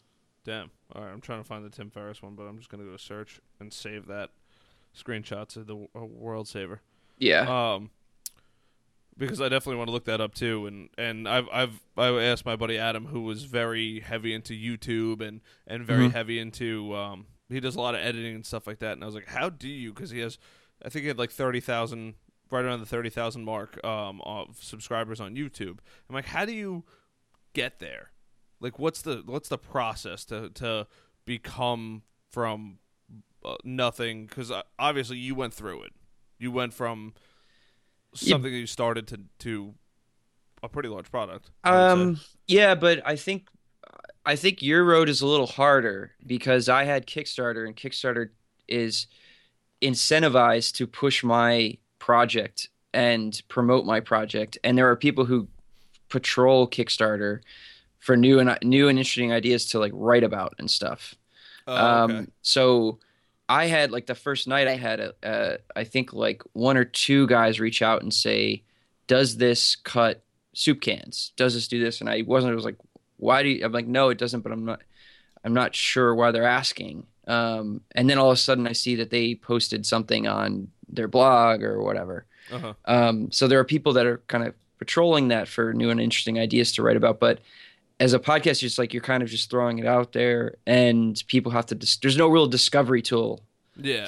Damn. All right. I'm trying to find the Tim Ferriss one, but I'm just going to go search and save that screenshot to the world saver. Yeah. Because I definitely want to look that up too, and I asked my buddy Adam, who was very heavy into YouTube and very heavy into he does a lot of editing and stuff like that, and I was like, how do you? Because I think he had like 30,000, right around the 30,000 mark of subscribers on YouTube. I'm like, how do you get there? Like, what's the process to become from nothing? Because obviously you went through it. You went from something that you started to a pretty large product. Yeah, but I think your road is a little harder, because I had Kickstarter, and Kickstarter is incentivized to push my project and promote my project. And there are people who patrol Kickstarter for new and interesting ideas to like write about and stuff. So I had like the first night I had I think like one or two guys reach out and say, does this cut soup cans? Does this do this? And I was like, why do you? I'm like, no, it doesn't, but I'm not sure why they're asking. And then all of a sudden I see that they posted something on their blog or whatever. Uh-huh. So there are people that are kind of patrolling that for new and interesting ideas to write about. But as a podcast, just like you're kind of just throwing it out there, and people have to. There's no real discovery tool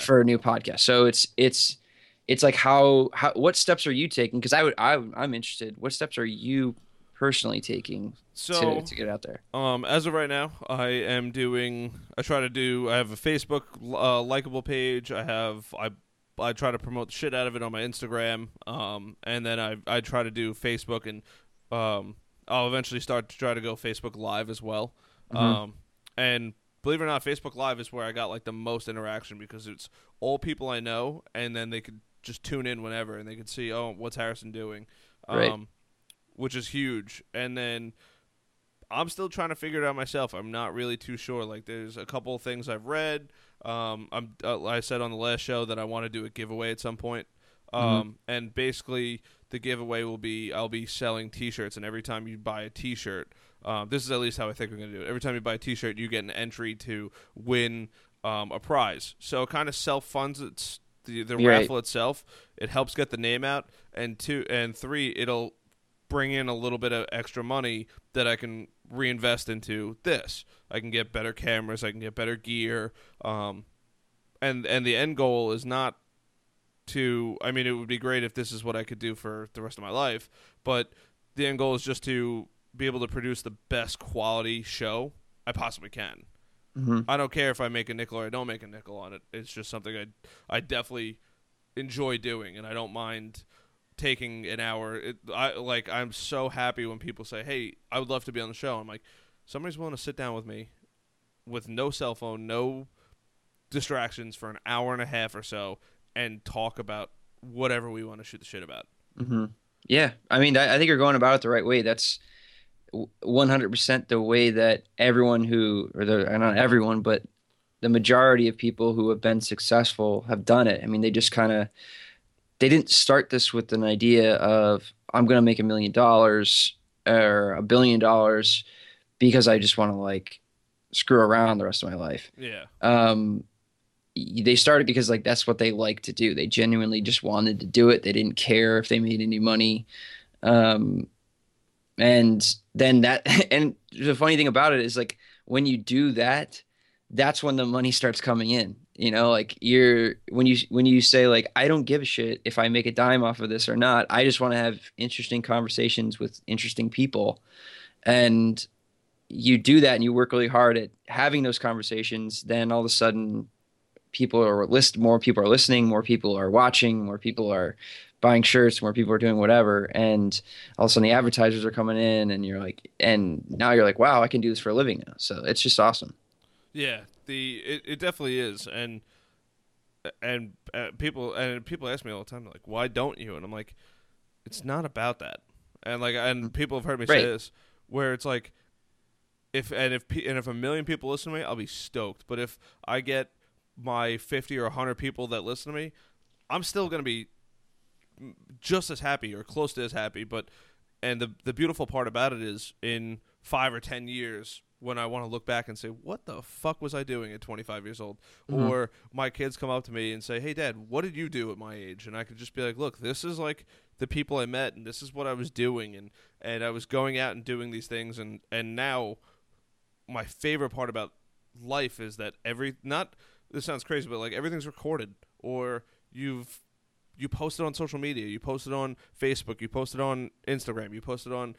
for a new podcast. So it's like how what steps are you taking? Because I'm interested. What steps are you personally taking to get out there? As of right now, I have a Facebook likable page. I try to promote the shit out of it on my Instagram, and then I try to do Facebook, and I'll eventually start to try to go Facebook Live as well. And believe it or not, Facebook Live is where I got like the most interaction, because it's all people I know, and then they could just tune in whenever, and they could see, oh, what's Harrison doing? Right. Which is huge. And then I'm still trying to figure it out myself. I'm not really too sure. Like, there's a couple of things I've read. I said on the last show that I want to do a giveaway at some point. And basically the giveaway will be, I'll be selling t-shirts, and every time you buy a t-shirt, this is at least how I think we're going to do it. Every time you buy a t-shirt, you get an entry to win a prize. So it kind of self-funds the raffle itself. It helps get the name out, and two and three, it'll bring in a little bit of extra money that I can reinvest into this. I can get better cameras, I can get better gear, and the end goal is not to, I mean, it would be great if this is what I could do for the rest of my life, but the end goal is just to be able to produce the best quality show I possibly can. Mm-hmm. I don't care if I make a nickel or I don't make a nickel on it. It's just something I definitely enjoy doing, and I don't mind taking an hour. I'm so happy when people say, hey, I would love to be on the show. I'm like, somebody's willing to sit down with me with no cell phone, no distractions for an hour and a half or so and talk about whatever we want to shoot the shit about. Mm-hmm. Yeah. I mean, I think you're going about it the right way. That's 100% the way that everyone who, not everyone, but the majority of people who have been successful have done it. I mean, they just kind of, they didn't start this with an idea of I'm going to make $1 million or $1 billion because I just want to like screw around the rest of my life. Yeah. They started because like that's what they like to do. They genuinely just wanted to do it. They didn't care if they made any money. And then and the funny thing about it is like when you do that, that's when the money starts coming in. You know, like when you say like I don't give a shit if I make a dime off of this or not. I just want to have interesting conversations with interesting people. And you do that and you work really hard at having those conversations, then all of a sudden more people are listening, more people are watching, more people are buying shirts, more people are doing whatever, and all of a sudden the advertisers are coming in, and now you're like, wow, I can do this for a living now. So it's just awesome. Yeah, it definitely is, and people ask me all the time, like, why don't you? And I'm like, it's not about that, and people have heard me say this, where it's like, if 1 million people listen to me, I'll be stoked, but if I get my 50 or 100 people that listen to me, I'm still going to be just as happy or close to as happy. And the beautiful part about it is in 5 or 10 years, when I want to look back and say, what the fuck was I doing at 25 years old? Mm-hmm. Or my kids come up to me and say, hey, Dad, what did you do at my age? And I could just be like, look, this is like the people I met, and this is what I was doing. And I was going out and doing these things. And now my favorite part about life is that this sounds crazy, but like everything's recorded, or you post it on social media, you post it on Facebook, you post it on Instagram, you post it on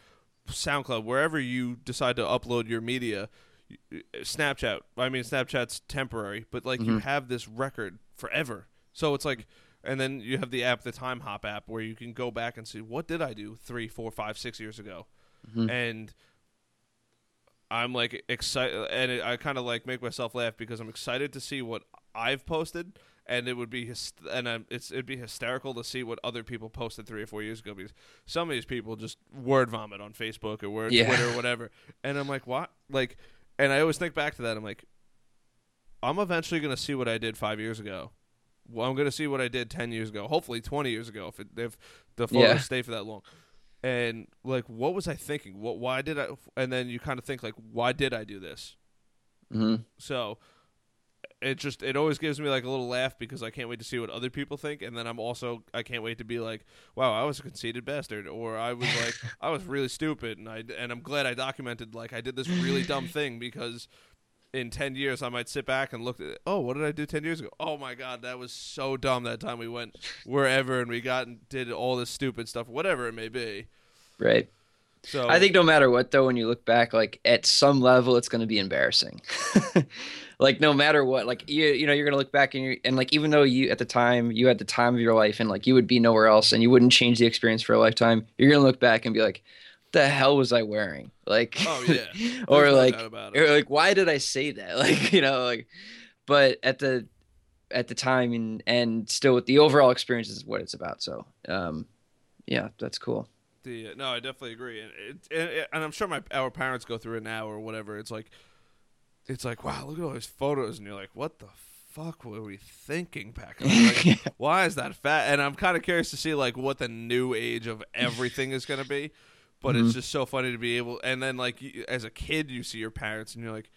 SoundCloud, wherever you decide to upload your media. Snapchat, I mean, Snapchat's temporary, but like you have this record forever. So it's like, and then you have the app, the Time Hop app, where you can go back and see what did I do 3, 4, 5, 6 years ago, and I'm like excited, and I kind of like make myself laugh because I'm excited to see what I've posted, and it would be it'd be hysterical to see what other people posted 3 or 4 years ago, because some of these people just word vomit on Facebook or Twitter or whatever, and I'm like, what? Like, and I always think back to that. I'm like, I'm eventually gonna see what I did 5 years ago. Well, I'm gonna see what I did 10 years ago. Hopefully 20 years ago if the photos stay for that long. And like, what was I thinking? Why did I? And then you kind of think like, why did I do this? Mm-hmm. So it always gives me like a little laugh, because I can't wait to see what other people think. And then I can't wait to be like, wow, I was a conceited bastard, or I was like, I was really stupid. And I'm glad I documented, like, I did this really dumb thing, because in 10 years I might sit back and look at it. Oh, what did I do 10 years ago? Oh my God, that was so dumb that time we went wherever and we got and did all this stupid stuff, whatever it may be. Right. So I think no matter what, though, when you look back, like at some level, it's going to be embarrassing. Like no matter what, like you know, you're going to look back and like, even though you had the time of your life and like you would be nowhere else and you wouldn't change the experience for a lifetime, you're going to look back and be like, the hell was I wearing? Like, oh yeah, or like, why did I say that? Like, you know, like, but at the time and still with the overall experience is what it's about. So, yeah, that's cool. No, I definitely agree. And I'm sure our parents go through it now or whatever. It's like, wow, look at all these photos. And you're like, what the fuck were we thinking back then? Like, why is that fat? And I'm kind of curious to see like what the new age of everything is going to be. But it's just so funny to be able – and then, like, as a kid, you see your parents, and you're like,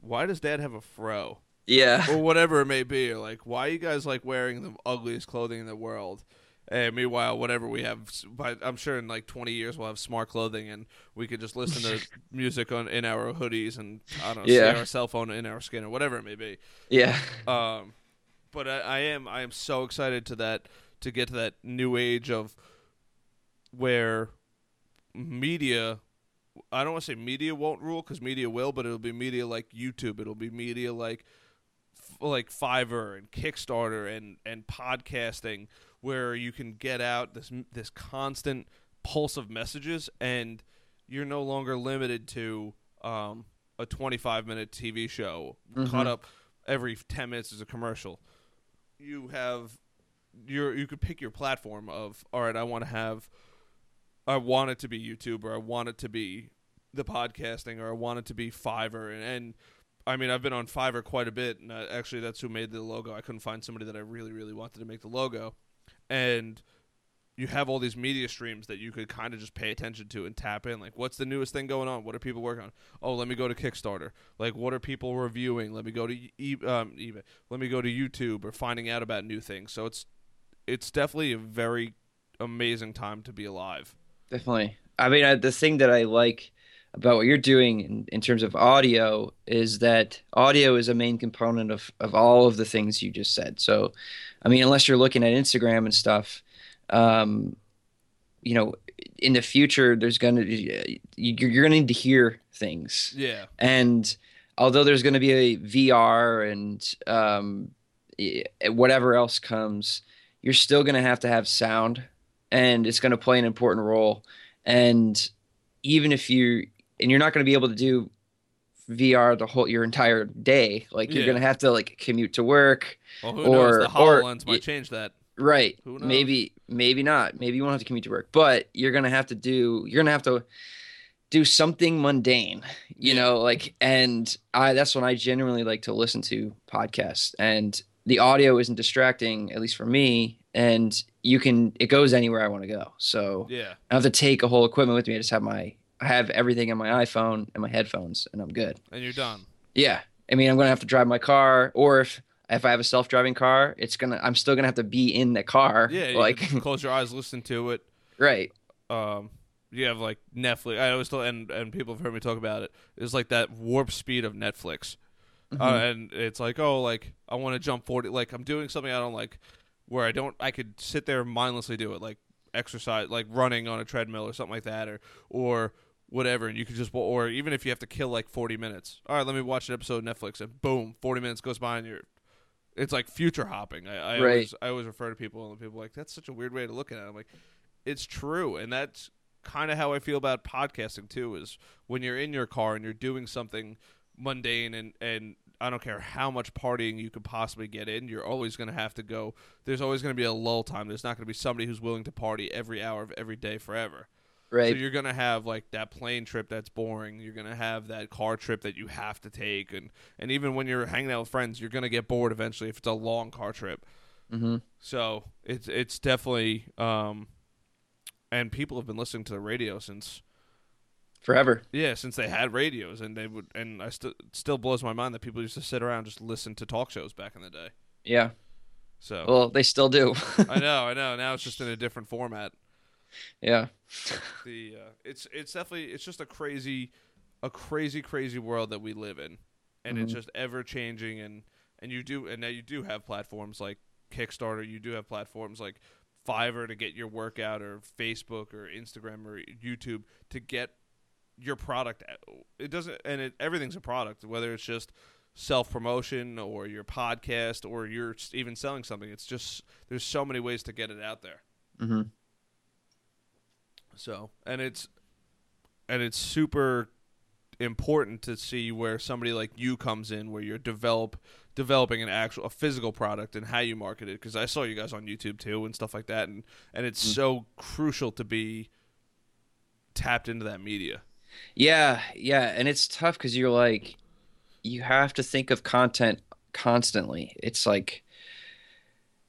why does Dad have a fro? Yeah. Or whatever it may be. Or like, why are you guys like wearing the ugliest clothing in the world? And meanwhile, whatever we have, I'm sure in like 20 years we'll have smart clothing and we could just listen to music on in our hoodies and, I don't know, see our cell phone in our skin or whatever it may be. Yeah. But I am so excited to get to that new age of where media, I don't want to say media won't rule because media will, but it'll be media like YouTube. It'll be media like Fiverr and Kickstarter and podcasting, where you can get out this constant pulse of messages, and you're no longer limited to a 25-minute TV show caught up every 10 minutes as a commercial. You have you could pick your platform of, all right, I want it to be YouTube, or I want it to be the podcasting, or I want it to be Fiverr. And I mean, I've been on Fiverr quite a bit, and actually that's who made the logo. I couldn't find somebody that I really, really wanted to make the logo. And you have all these media streams that you could kind of just pay attention to and tap in. Like, what's the newest thing going on? What are people working on? Oh, let me go to Kickstarter. Like, what are people reviewing? Let me go to eBay. Let me go to YouTube, or finding out about new things. So it's definitely a very amazing time to be alive. Definitely. I mean, the thing that I like about what you're doing in terms of audio is that audio is a main component of all of the things you just said. So, I mean, unless you're looking at Instagram and stuff, you know, in the future, you're gonna need to hear things. Yeah. And although there's gonna be a VR and whatever else comes, you're still gonna have to have sound, and it's gonna play an important role. And even if you're not going to be able to do VR your entire day. Like, you're going to have to like commute to work, or the HoloLens might change that. Right. Who knows? Maybe not. Maybe you won't have to commute to work, but you're going to have to do something mundane, you know, like, and that's when I genuinely like to listen to podcasts, and the audio isn't distracting, at least for me. And it goes anywhere I want to go. So I don't have to take a whole equipment with me. I just have I have everything on my iPhone and my headphones, and I'm good. And you're done. Yeah. I mean, I'm going to have to drive my car, or if I have a self-driving car, I'm still going to have to be in the car. Yeah. You close your eyes, listen to it. Right. You have like Netflix. I always and people have heard me talk about it. It's like that warp speed of Netflix. And it's like, oh, like I want to jump 40. Like, I'm doing something I don't like, where I could sit there and mindlessly do it, like exercise, like running on a treadmill or something like that, or whatever, and you could just, or even if you have to kill like 40 minutes, all right, let me watch an episode of Netflix, and boom, 40 minutes goes by, and it's like future hopping. I always refer to people, and people are like, that's such a weird way to look at it. I'm like, it's true, and that's kind of how I feel about podcasting too, is when you're in your car and you're doing something mundane, and I don't care how much partying you could possibly get in, you're always going to have to go. There's always going to be a lull time. There's not going to be somebody who's willing to party every hour of every day forever. Right. So you're going to have like that plane trip that's boring. You're going to have that car trip that you have to take. And even when you're hanging out with friends, you're going to get bored eventually if it's a long car trip. Mm-hmm. So it's definitely and people have been listening to the radio since forever. Yeah, since they had radios, and they would, and it still blows my mind that people used to sit around and just listen to talk shows back in the day. Yeah. So. Well, they still do. I know. Now it's just in a different format. Yeah. It's definitely, it's just a crazy world that we live in, and it's just ever changing, and now you do have platforms like Kickstarter, you do have platforms like Fiverr to get your work out, or Facebook or Instagram or YouTube to get your product. It doesn't, and everything's a product, whether it's just self-promotion or your podcast or you're even selling something. It's just, there's so many ways to get it out there. Mm-hmm. So, and it's super important to see where somebody like you comes in, where you're developing an actual physical product and how you market it, because I saw you guys on YouTube too and stuff like that, and it's so crucial to be tapped into that media. Yeah, and it's tough because you're like, you have to think of content constantly. It's like,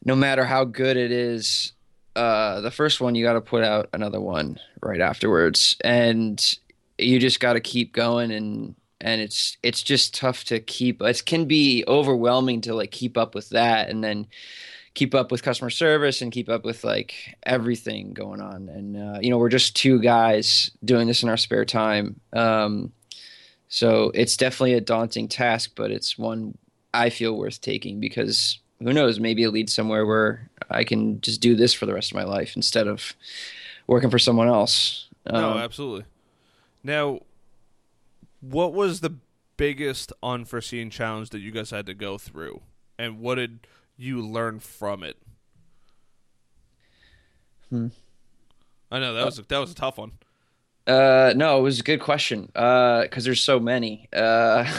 no matter how good it is, the first one, you got to put out another one right afterwards, and you just got to keep going. And And it's just tough to keep. It can be overwhelming to like keep up with that, and then keep up with customer service, and keep up with like everything going on. And you know, we're just two guys doing this in our spare time, so it's definitely a daunting task, but it's one I feel worth taking, because who knows, maybe it leads somewhere where I can just do this for the rest of my life instead of working for someone else. No, absolutely. Now, what was the biggest unforeseen challenge that you guys had to go through, and what did you learn from it? I know that was a tough one. No, it was a good question, because there's so many. Like,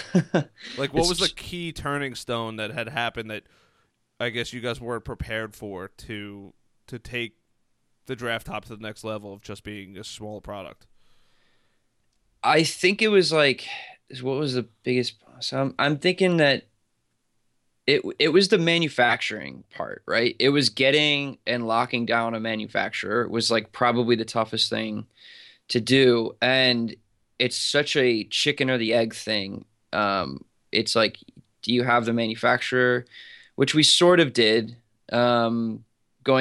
what was the key turning stone that had happened that I guess you guys weren't prepared for to take the Draft Top to the next level of just being a small product? I think it was like, what was the biggest? So I'm thinking that it was the manufacturing part, right? It was getting and locking down a manufacturer was like probably the toughest thing to do. And it's such a chicken or the egg thing. It's like, do you have the manufacturer, which we sort of did, going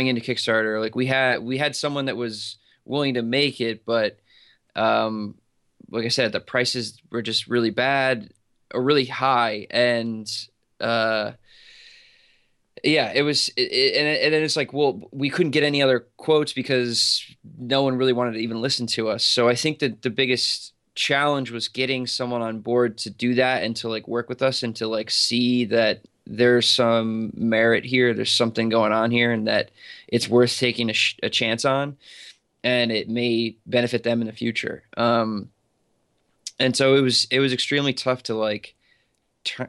into Kickstarter. Like we had someone that was willing to make it, but like I said, the prices were just really bad or really high. And yeah, it was, and then it's like, well, we couldn't get any other quotes because no one really wanted to even listen to us. So I think that the biggest challenge was getting someone on board to do that and to like work with us and to like see that there's some merit here, there's something going on here, and that it's worth taking a chance on, and it may benefit them in the future. And so it was extremely tough to like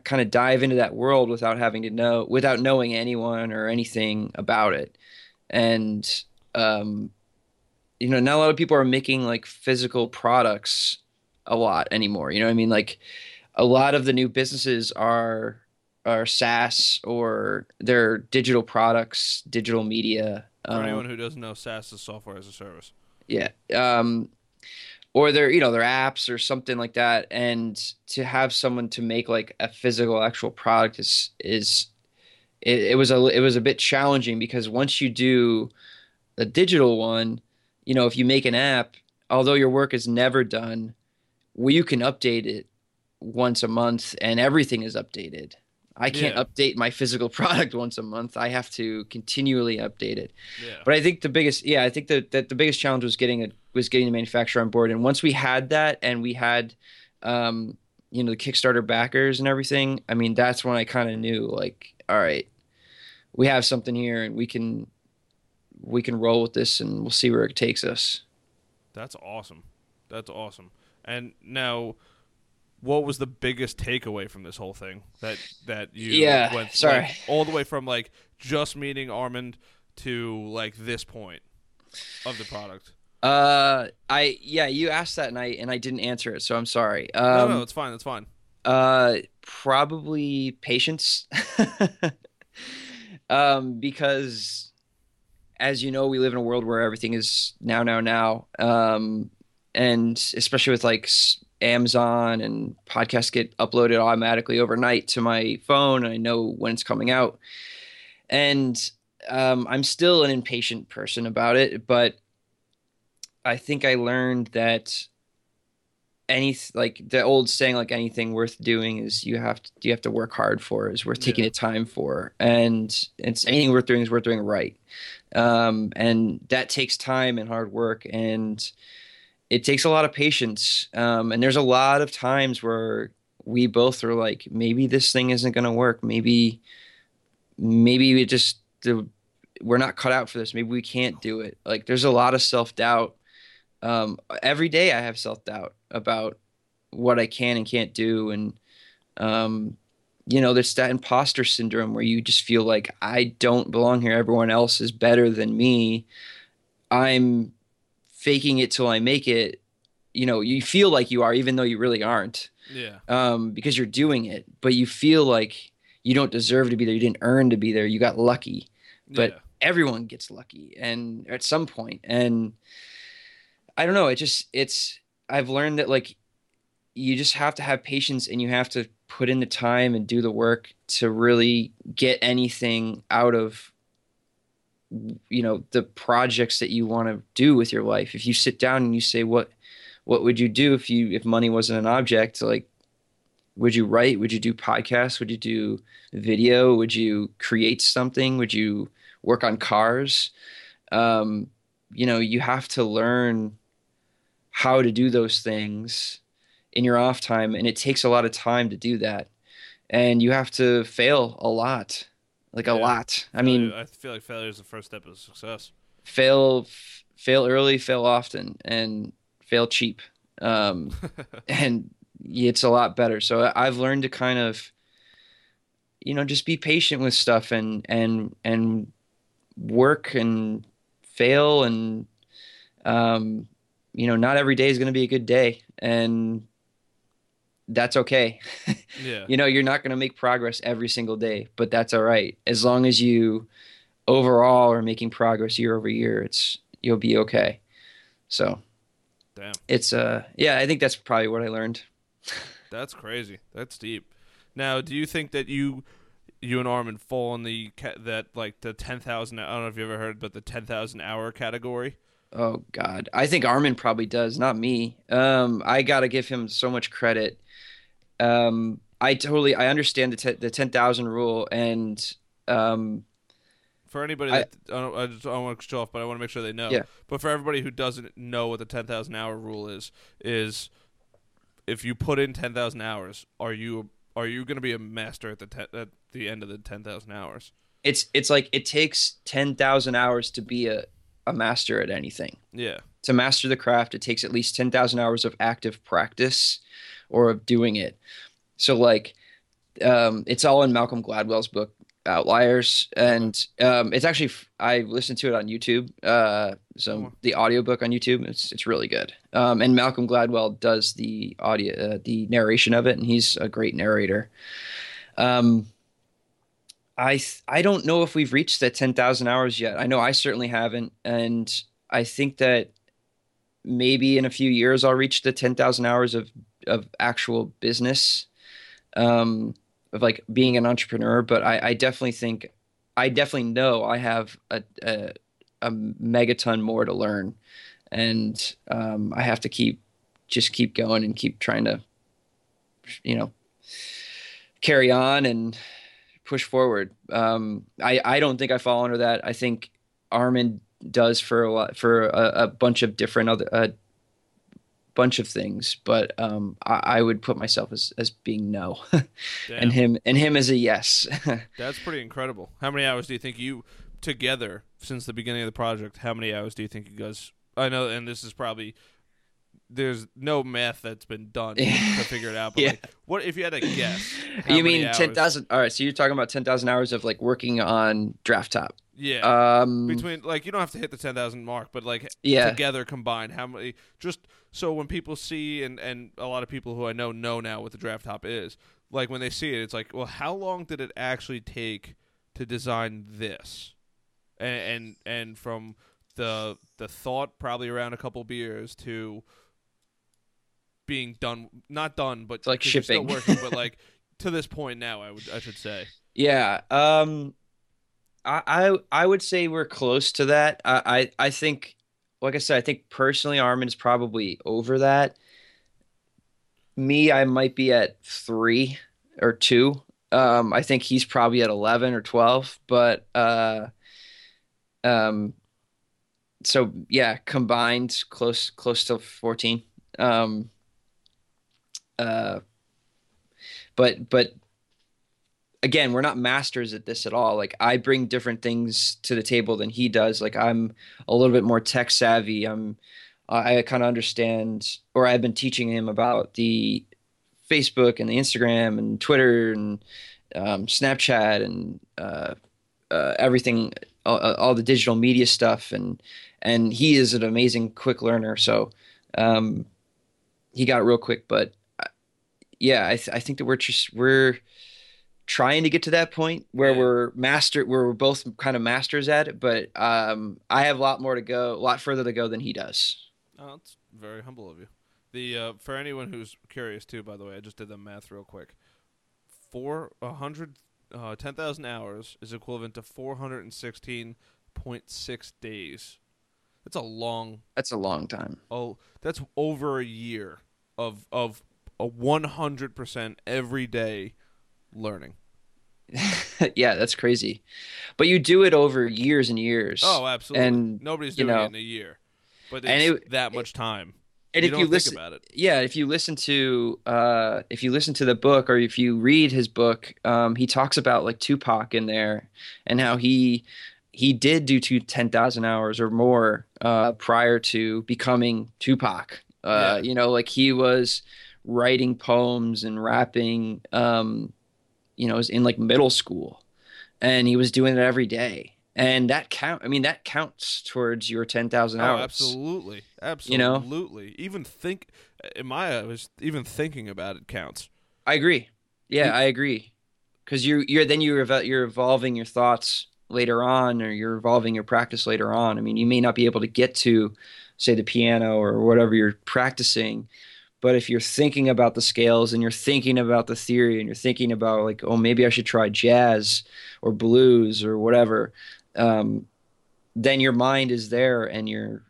kind of dive into that world without knowing anyone or anything about it. And, you know, not a lot of people are making like physical products a lot anymore. You know what I mean? Like a lot of the new businesses are SaaS, or they're digital products, digital media. For anyone who doesn't know, SaaS is software as a service. Yeah. Or their, you know, their apps or something like that, and to have someone to make like a physical actual product it was a bit challenging, because once you do a digital one, you know, if you make an app, although your work is never done, well, you can update it once a month, and everything is updated. I can't update my physical product once a month. I have to continually update it. Yeah. But I think the biggest challenge was getting the manufacturer on board. And once we had that, and we had, you know, the Kickstarter backers and everything, I mean, that's when I kind of knew, like, all right, we have something here, and we can roll with this, and we'll see where it takes us. That's awesome. And now, what was the biggest takeaway from this whole thing that you went through, like, all the way from like just meeting Armin to like this point of the product? You asked that, and I didn't answer it, so I'm sorry. No, it's fine. That's fine. Probably patience, because as you know, we live in a world where everything is now, and especially with like Amazon, and podcasts get uploaded automatically overnight to my phone, and I know when it's coming out. And I'm still an impatient person about it, but I think I learned that the old saying, like, anything worth doing is you have to work hard for, is worth taking the time for, and it's anything worth doing is worth doing right, and that takes time and hard work, and it takes a lot of patience, and there's a lot of times where we both are like, maybe this thing isn't going to work. Maybe we're not cut out for this. Maybe we can't do it. Like, there's a lot of self-doubt. Every day I have self-doubt about what I can and can't do, and you know, there's that imposter syndrome where you just feel like, I don't belong here. Everyone else is better than me. I'm faking it till I make it. You know, you feel like you are, even though you really aren't. Yeah. Because you're doing it, but you feel like you don't deserve to be there. You didn't earn to be there. You got lucky, but everyone gets lucky, and at some point, and I don't know. I've learned that, like, you just have to have patience and you have to put in the time and do the work to really get anything out of, you know, the projects that you want to do with your life. If you sit down and you say, what would you do if money wasn't an object? Like, would you write? Would you do podcasts? Would you do video? Would you create something? Would you work on cars? You know, you have to learn how to do those things in your off time, and it takes a lot of time to do that. And you have to fail a lot, like a lot. I feel like failure is the first step of success. Fail early, fail often, and fail cheap. And it's a lot better. So I've learned to kind of, you know, just be patient with stuff and work and fail, and you know, not every day is going to be a good day, and that's okay. Yeah. You know, you're not going to make progress every single day, but that's all right. As long as you overall are making progress year over year, you'll be okay. So damn. It's yeah, I think that's probably what I learned. That's crazy. That's deep. Now, do you think that you and Armin fall in the 10,000? I don't know if you ever heard, but the 10,000 hour category. Oh God, I think Armin probably does, not me. I gotta give him so much credit. I understand the 10,000 rule, and for anybody, I don't want to show off, but I want to make sure they know. Yeah. But for everybody who doesn't know what the 10,000 hour rule is if you put in 10,000 hours, are you going to be a master at the end of the 10,000 hours? It's like it takes 10,000 hours to be a master at anything. Yeah. To master the craft, it takes at least 10,000 hours of active practice or of doing it. So like it's all in Malcolm Gladwell's book, Outliers. And it's actually, I listened to it on YouTube. So the audiobook on YouTube, it's really good. And Malcolm Gladwell does the audio, the narration of it. And he's a great narrator. I don't know if we've reached that 10,000 hours yet. I know I certainly haven't. And I think that maybe in a few years, I'll reach the 10,000 hours of actual business, of like being an entrepreneur. But I definitely know I have a megaton more to learn, and I have to keep going and keep trying to, you know, carry on and push forward. I don't think I fall under that. I think Armin does for a bunch of different bunch of things, but I would put myself as being no. And him as a yes. That's pretty incredible. How many hours do you think you together since the beginning of the project, how many hours do you think you guys, I know, and this is probably, there's no math that's been done to figure it out, but yeah. Like, what if you had a guess? You mean 10,000? All right, so you're talking about 10,000 hours of like working on Draft Top. Yeah. Between, like, you don't have to hit the 10,000 mark, but like, yeah, together combined, how many? Just so when people see, and a lot of people who I know now what the Draft Top is, like when they see it, it's like, well, how long did it actually take to design this? And from the thought, probably around a couple beers, to being done, not done, but like shipping, still working, but like to this point now, I should say. Yeah. I would say we're close to that. I think, like I said, I think personally Armin's probably over that. Me, I might be at 3 or 2. I think he's probably at 11 or 12, but, so yeah, combined close to 14. But again, we're not masters at this at all. Like, I bring different things to the table than he does. Like, I'm a little bit more tech savvy. I kind of understand, or I've been teaching him about the Facebook and the Instagram and Twitter and Snapchat and everything, all the digital media stuff. And he is an amazing quick learner. So, he got real quick, but yeah, I think that we're trying to get to that point where we're both kind of masters at it. But, I have a lot further to go than he does. Oh, that's very humble of you. The for anyone who's curious too, by the way, I just did the math real quick. 10,000 hours is equivalent to 416.6 days. That's a long time. Oh, that's over a year of a 100% every day learning. Yeah, that's crazy. But you do it over years and years. Oh, absolutely. And nobody's doing it in a year. But it's that much time. And you think about it. Yeah, if you listen to the book or if you read his book, he talks about like Tupac in there and how he did do 10,000 hours or more prior to becoming Tupac. Yeah. You know, like he was writing poems and rapping, it was in like middle school, and he was doing it every day. And that counts towards your 10,000 hours. Oh, absolutely. Absolutely. You know? Even thinking about it counts. I agree. Yeah, I agree. Because you're evolving your thoughts later on, or you're evolving your practice later on. I mean, you may not be able to get to, say, the piano or whatever you're practicing, but if you're thinking about the scales and you're thinking about the theory and you're thinking about like, oh, maybe I should try jazz or blues or whatever, then your mind is there and you're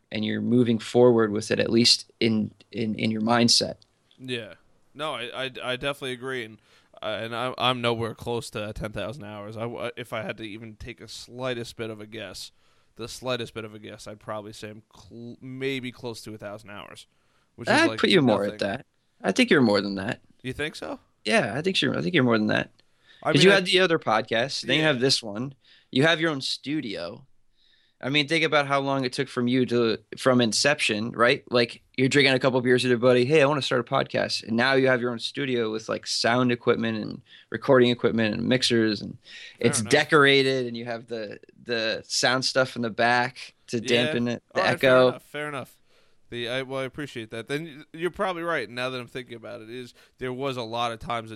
moving forward with it, at least in your mindset. Yeah, no, I definitely agree, and I'm nowhere close to 10,000 hours. If I had to even take the slightest bit of a guess, I'd probably say I'm maybe close to 1,000 hours. I'd put you more at that. I think you're more than that. You think so? Yeah, I think you're more than that. Because you had the other podcast, then you have this one. You have your own studio. I mean, think about how long it took from inception, right? Like you're drinking a couple of beers with your buddy. Hey, I want to start a podcast, and now you have your own studio with like sound equipment and recording equipment and mixers, and it's decorated, and you have the sound stuff in the back to dampen it, the echo. Fair enough. I appreciate that. Then you're probably right. Now that I'm thinking about it, there was a lot of times,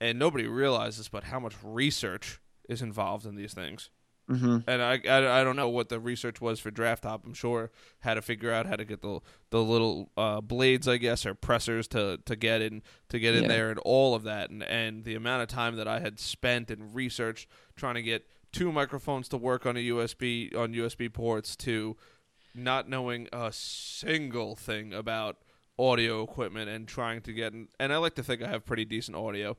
and nobody realizes, but how much research is involved in these things. Mm-hmm. And I don't know what the research was for Draft Top. I'm sure how to figure out how to get the little blades, I guess, or pressers to get in there, and all of that, and the amount of time that I had spent in research trying to get two microphones to work on USB ports to. Not knowing a single thing about audio equipment and trying to get in, and I like to think I have pretty decent audio.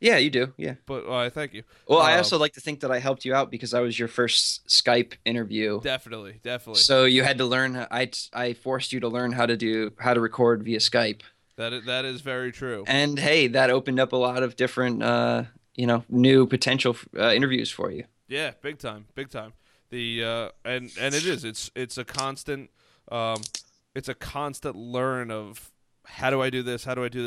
Yeah, you do. Yeah. But thank you. Well, I also like to think that I helped you out because I was your first Skype interview. Definitely. So you had to learn. I forced you to learn how to record via Skype. That is very true. And hey, that opened up a lot of different, new potential interviews for you. Yeah, big time. It's a constant learn of how do I do this, how do I grow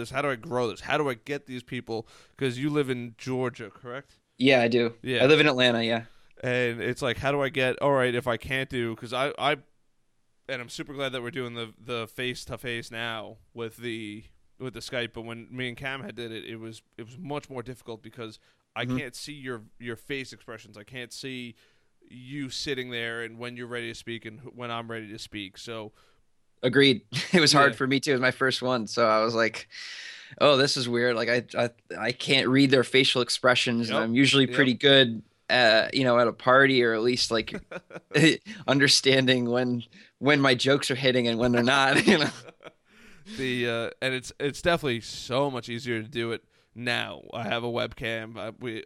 this, how do I get these people, because you live in Georgia, correct? Yeah, I do. Yeah, I live in Atlanta. Yeah, and it's like how do I get, all right, if I can't do, because I and I'm super glad that we're doing the face to face now with the Skype, but when me and Cam had did it, it was much more difficult because I can't see your face expressions, I can't see you sitting there and when you're ready to speak and when I'm ready to speak. So agreed. It was hard for me too. It was my first one. So I was like, oh, this is weird. Like I can't read their facial expressions. Yep. And I'm usually pretty good at a party, or at least like understanding when my jokes are hitting and when they're not, and it's definitely so much easier to do it. Now I have a webcam. We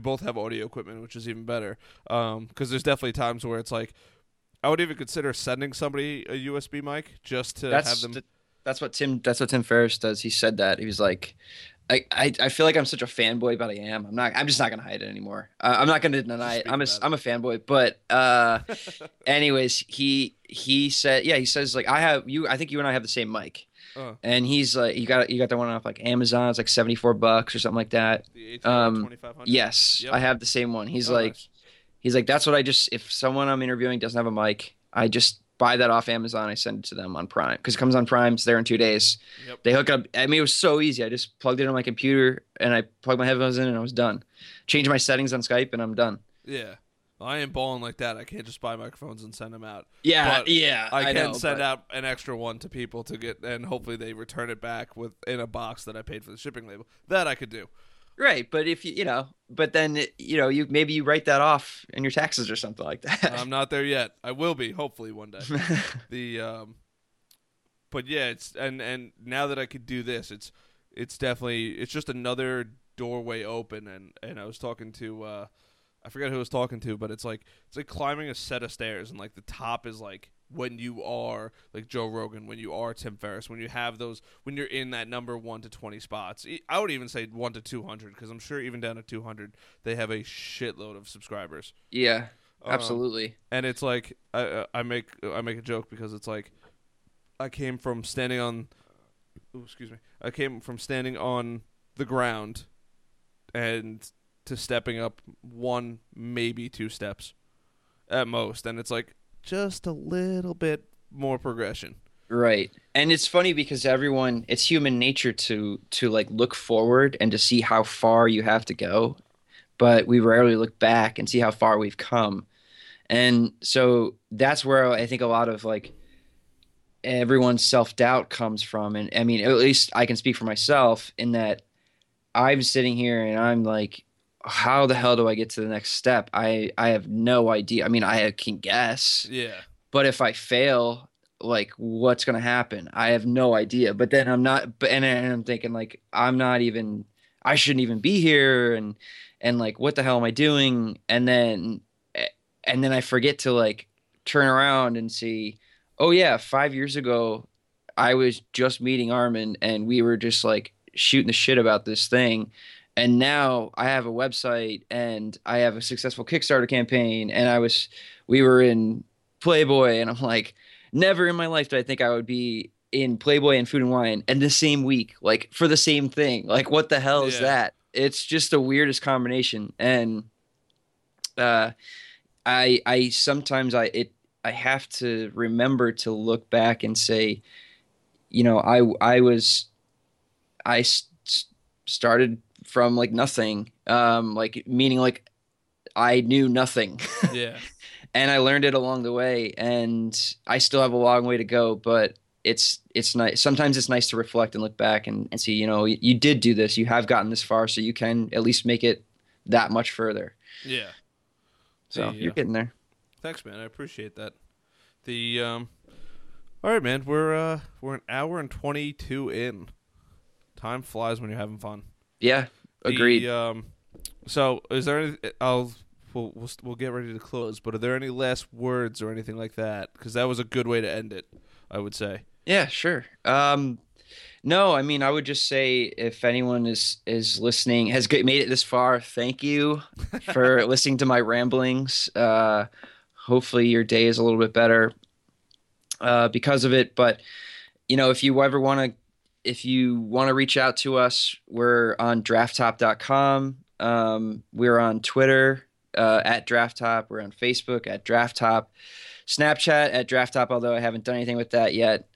both have audio equipment, which is even better. Because there's definitely times where it's like, I would even consider sending somebody a USB mic just to have them. That's what Tim Ferriss does. He said that he was like, I feel like I'm such a fanboy, but I am. I'm just not gonna hide it anymore. I'm not gonna deny it. I'm a fanboy, but anyways, he said, yeah, he says like I think you and I have the same mic. And he's like, you got the one off like Amazon. It's like $74 or something like that. The $2,500. Yes, yep. I have the same one. He's he's like, that's what I just. If someone I'm interviewing doesn't have a mic, I just buy that off Amazon. I send it to them on Prime because it comes on Prime. It's there in 2 days. Yep. They hook up. I mean, it was so easy. I just plugged it on my computer and I plugged my headphones in and I was done. Changed my settings on Skype and I'm done. Yeah. I ain't balling like that. I can't just buy microphones and send them out. Yeah, but yeah. I can send out an extra one to people to get, and hopefully they return it back with in a box that I paid for the shipping label. That I could do. Right, but if you maybe you write that off in your taxes or something like that. I'm not there yet. I will be hopefully one day. But yeah, it's and now that I could do this, it's definitely it's just another doorway open. And I was talking to I forget who I was talking to, but it's like climbing a set of stairs, and like the top is like when you are like Joe Rogan, when you are Tim Ferriss, when you have those, when you're in that number 1 to 20 spots. I would even say 1 to 200 because I'm sure even down to 200 they have a shitload of subscribers. Yeah, absolutely. And it's like I make a joke because it's like I came from standing on the ground and to stepping up one, maybe two steps at most. And it's like just a little bit more progression. Right. And it's funny because it's human nature to like look forward and to see how far you have to go. But we rarely look back and see how far we've come. And so that's where I think a lot of like everyone's self-doubt comes from. And I mean, at least I can speak for myself in that I'm sitting here and I'm like, how the hell do I get to the next step? I have no idea. I mean, I can guess. Yeah. But if I fail, like, what's going to happen? I have no idea. But then I'm not – and I'm thinking, like, I'm not even – I shouldn't even be here. And like, what the hell am I doing? And then I forget to, like, turn around and see, oh, yeah, 5 years ago I was just meeting Armin and we were just, like, shooting the shit about this thing. And now I have a website and I have a successful Kickstarter campaign and we were in Playboy and I'm like, never in my life did I think I would be in Playboy and Food and Wine and the same week, like for the same thing. Like what the hell is that? It's just the weirdest combination. And I sometimes have to remember to look back and say, you know, I started from like nothing, like meaning like I knew nothing. Yeah. And I learned it along the way and I still have a long way to go, but it's nice. Sometimes it's nice to reflect and look back and see, you know, you did do this, you have gotten this far, so you can at least make it that much further. Yeah. So you're getting there. Thanks, man. I appreciate that. All right, man, we're an hour and 22 in. Time flies when you're having fun. Yeah, agreed. So, is there any? We'll get ready to close. But are there any last words or anything like that? Because that was a good way to end it, I would say. Yeah, sure. No, I mean, I would just say if anyone is listening, has made it this far, thank you for listening to my ramblings. Hopefully, your day is a little bit better because of it. But you know, if you want to reach out to us, we're on drafttop.com. We're on Twitter at drafttop. We're on Facebook at drafttop. Snapchat at drafttop, although I haven't done anything with that yet.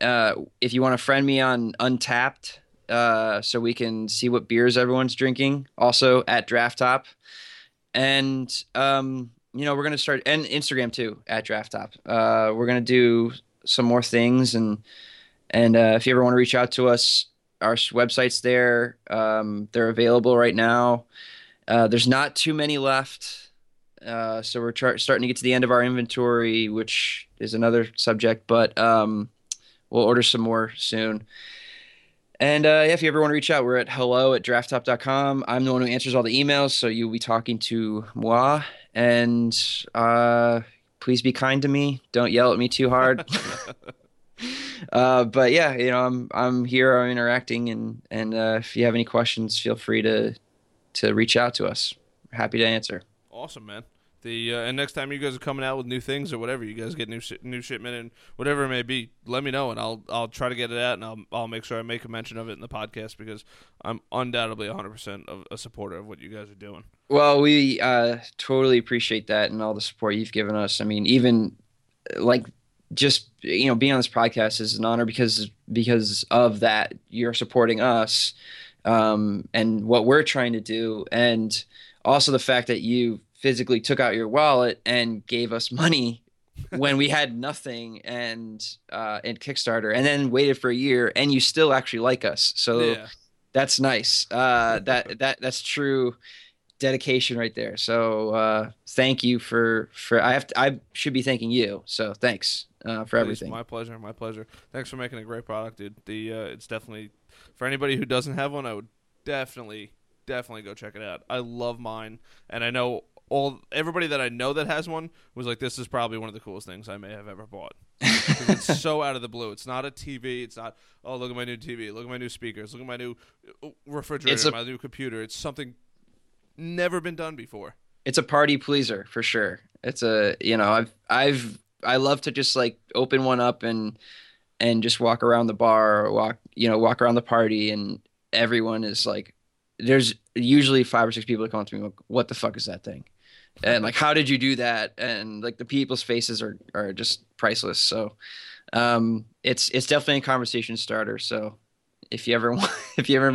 If you want to friend me on Untapped so we can see what beers everyone's drinking, also at drafttop. And, you know, we're going to start – and Instagram too, at drafttop. We're going to do some more things and if you ever want to reach out to us, our website's there. They're available right now. There's not too many left. So we're starting to get to the end of our inventory, which is another subject. But we'll order some more soon. And if you ever want to reach out, we're at hello@drafttop.com. I'm the one who answers all the emails, so you'll be talking to moi. And please be kind to me. Don't yell at me too hard. But yeah, you know, I'm here, I'm interacting, and if you have any questions, feel free to reach out to us. We're happy to answer. Awesome, man. And next time you guys are coming out with new things or whatever, you guys get new shipment and whatever it may be, let me know and I'll try to get it out and I'll make sure I make a mention of it in the podcast because I'm undoubtedly 100% a supporter of what you guys are doing. Well, we totally appreciate that and all the support you've given us. I mean, even like. Just, you know, being on this podcast is an honor because of that. You're supporting us and what we're trying to do, and also the fact that you physically took out your wallet and gave us money when we had nothing and Kickstarter, and then waited for a year, and you still actually like us. So yeah. That's nice. That's true dedication right there. So thank you for I should be thanking you. So thanks for everything. My pleasure. Thanks for making a great product, dude. It's definitely, for anybody who doesn't have one, I would definitely go check it out. I love mine, and I know everybody that I know that has one was like, this is probably one of the coolest things I may have ever bought. It's so out of the blue. It's not a TV. It's not, oh, look at my new TV. Look at my new speakers. Look at my new refrigerator, my new computer. It's something never been done before. It's a party pleaser for sure. It's a, you know, I love to just like open one up and just walk around the bar or walk around the party, and everyone is like, there's usually 5 or 6 people that come up to me like, what the fuck is that thing? And like, how did you do that? And like, the people's faces are just priceless. So it's definitely a conversation starter. So if you ever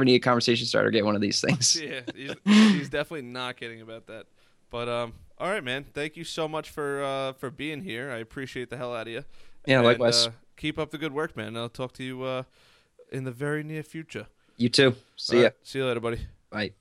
need a conversation starter, get one of these things. Yeah, he's definitely not kidding about that. But all right, man, thank you so much for being here. I appreciate the hell out of you. Yeah, and likewise. Keep up the good work, man. I'll talk to you in the very near future. You too. See ya. See you later, buddy. Bye.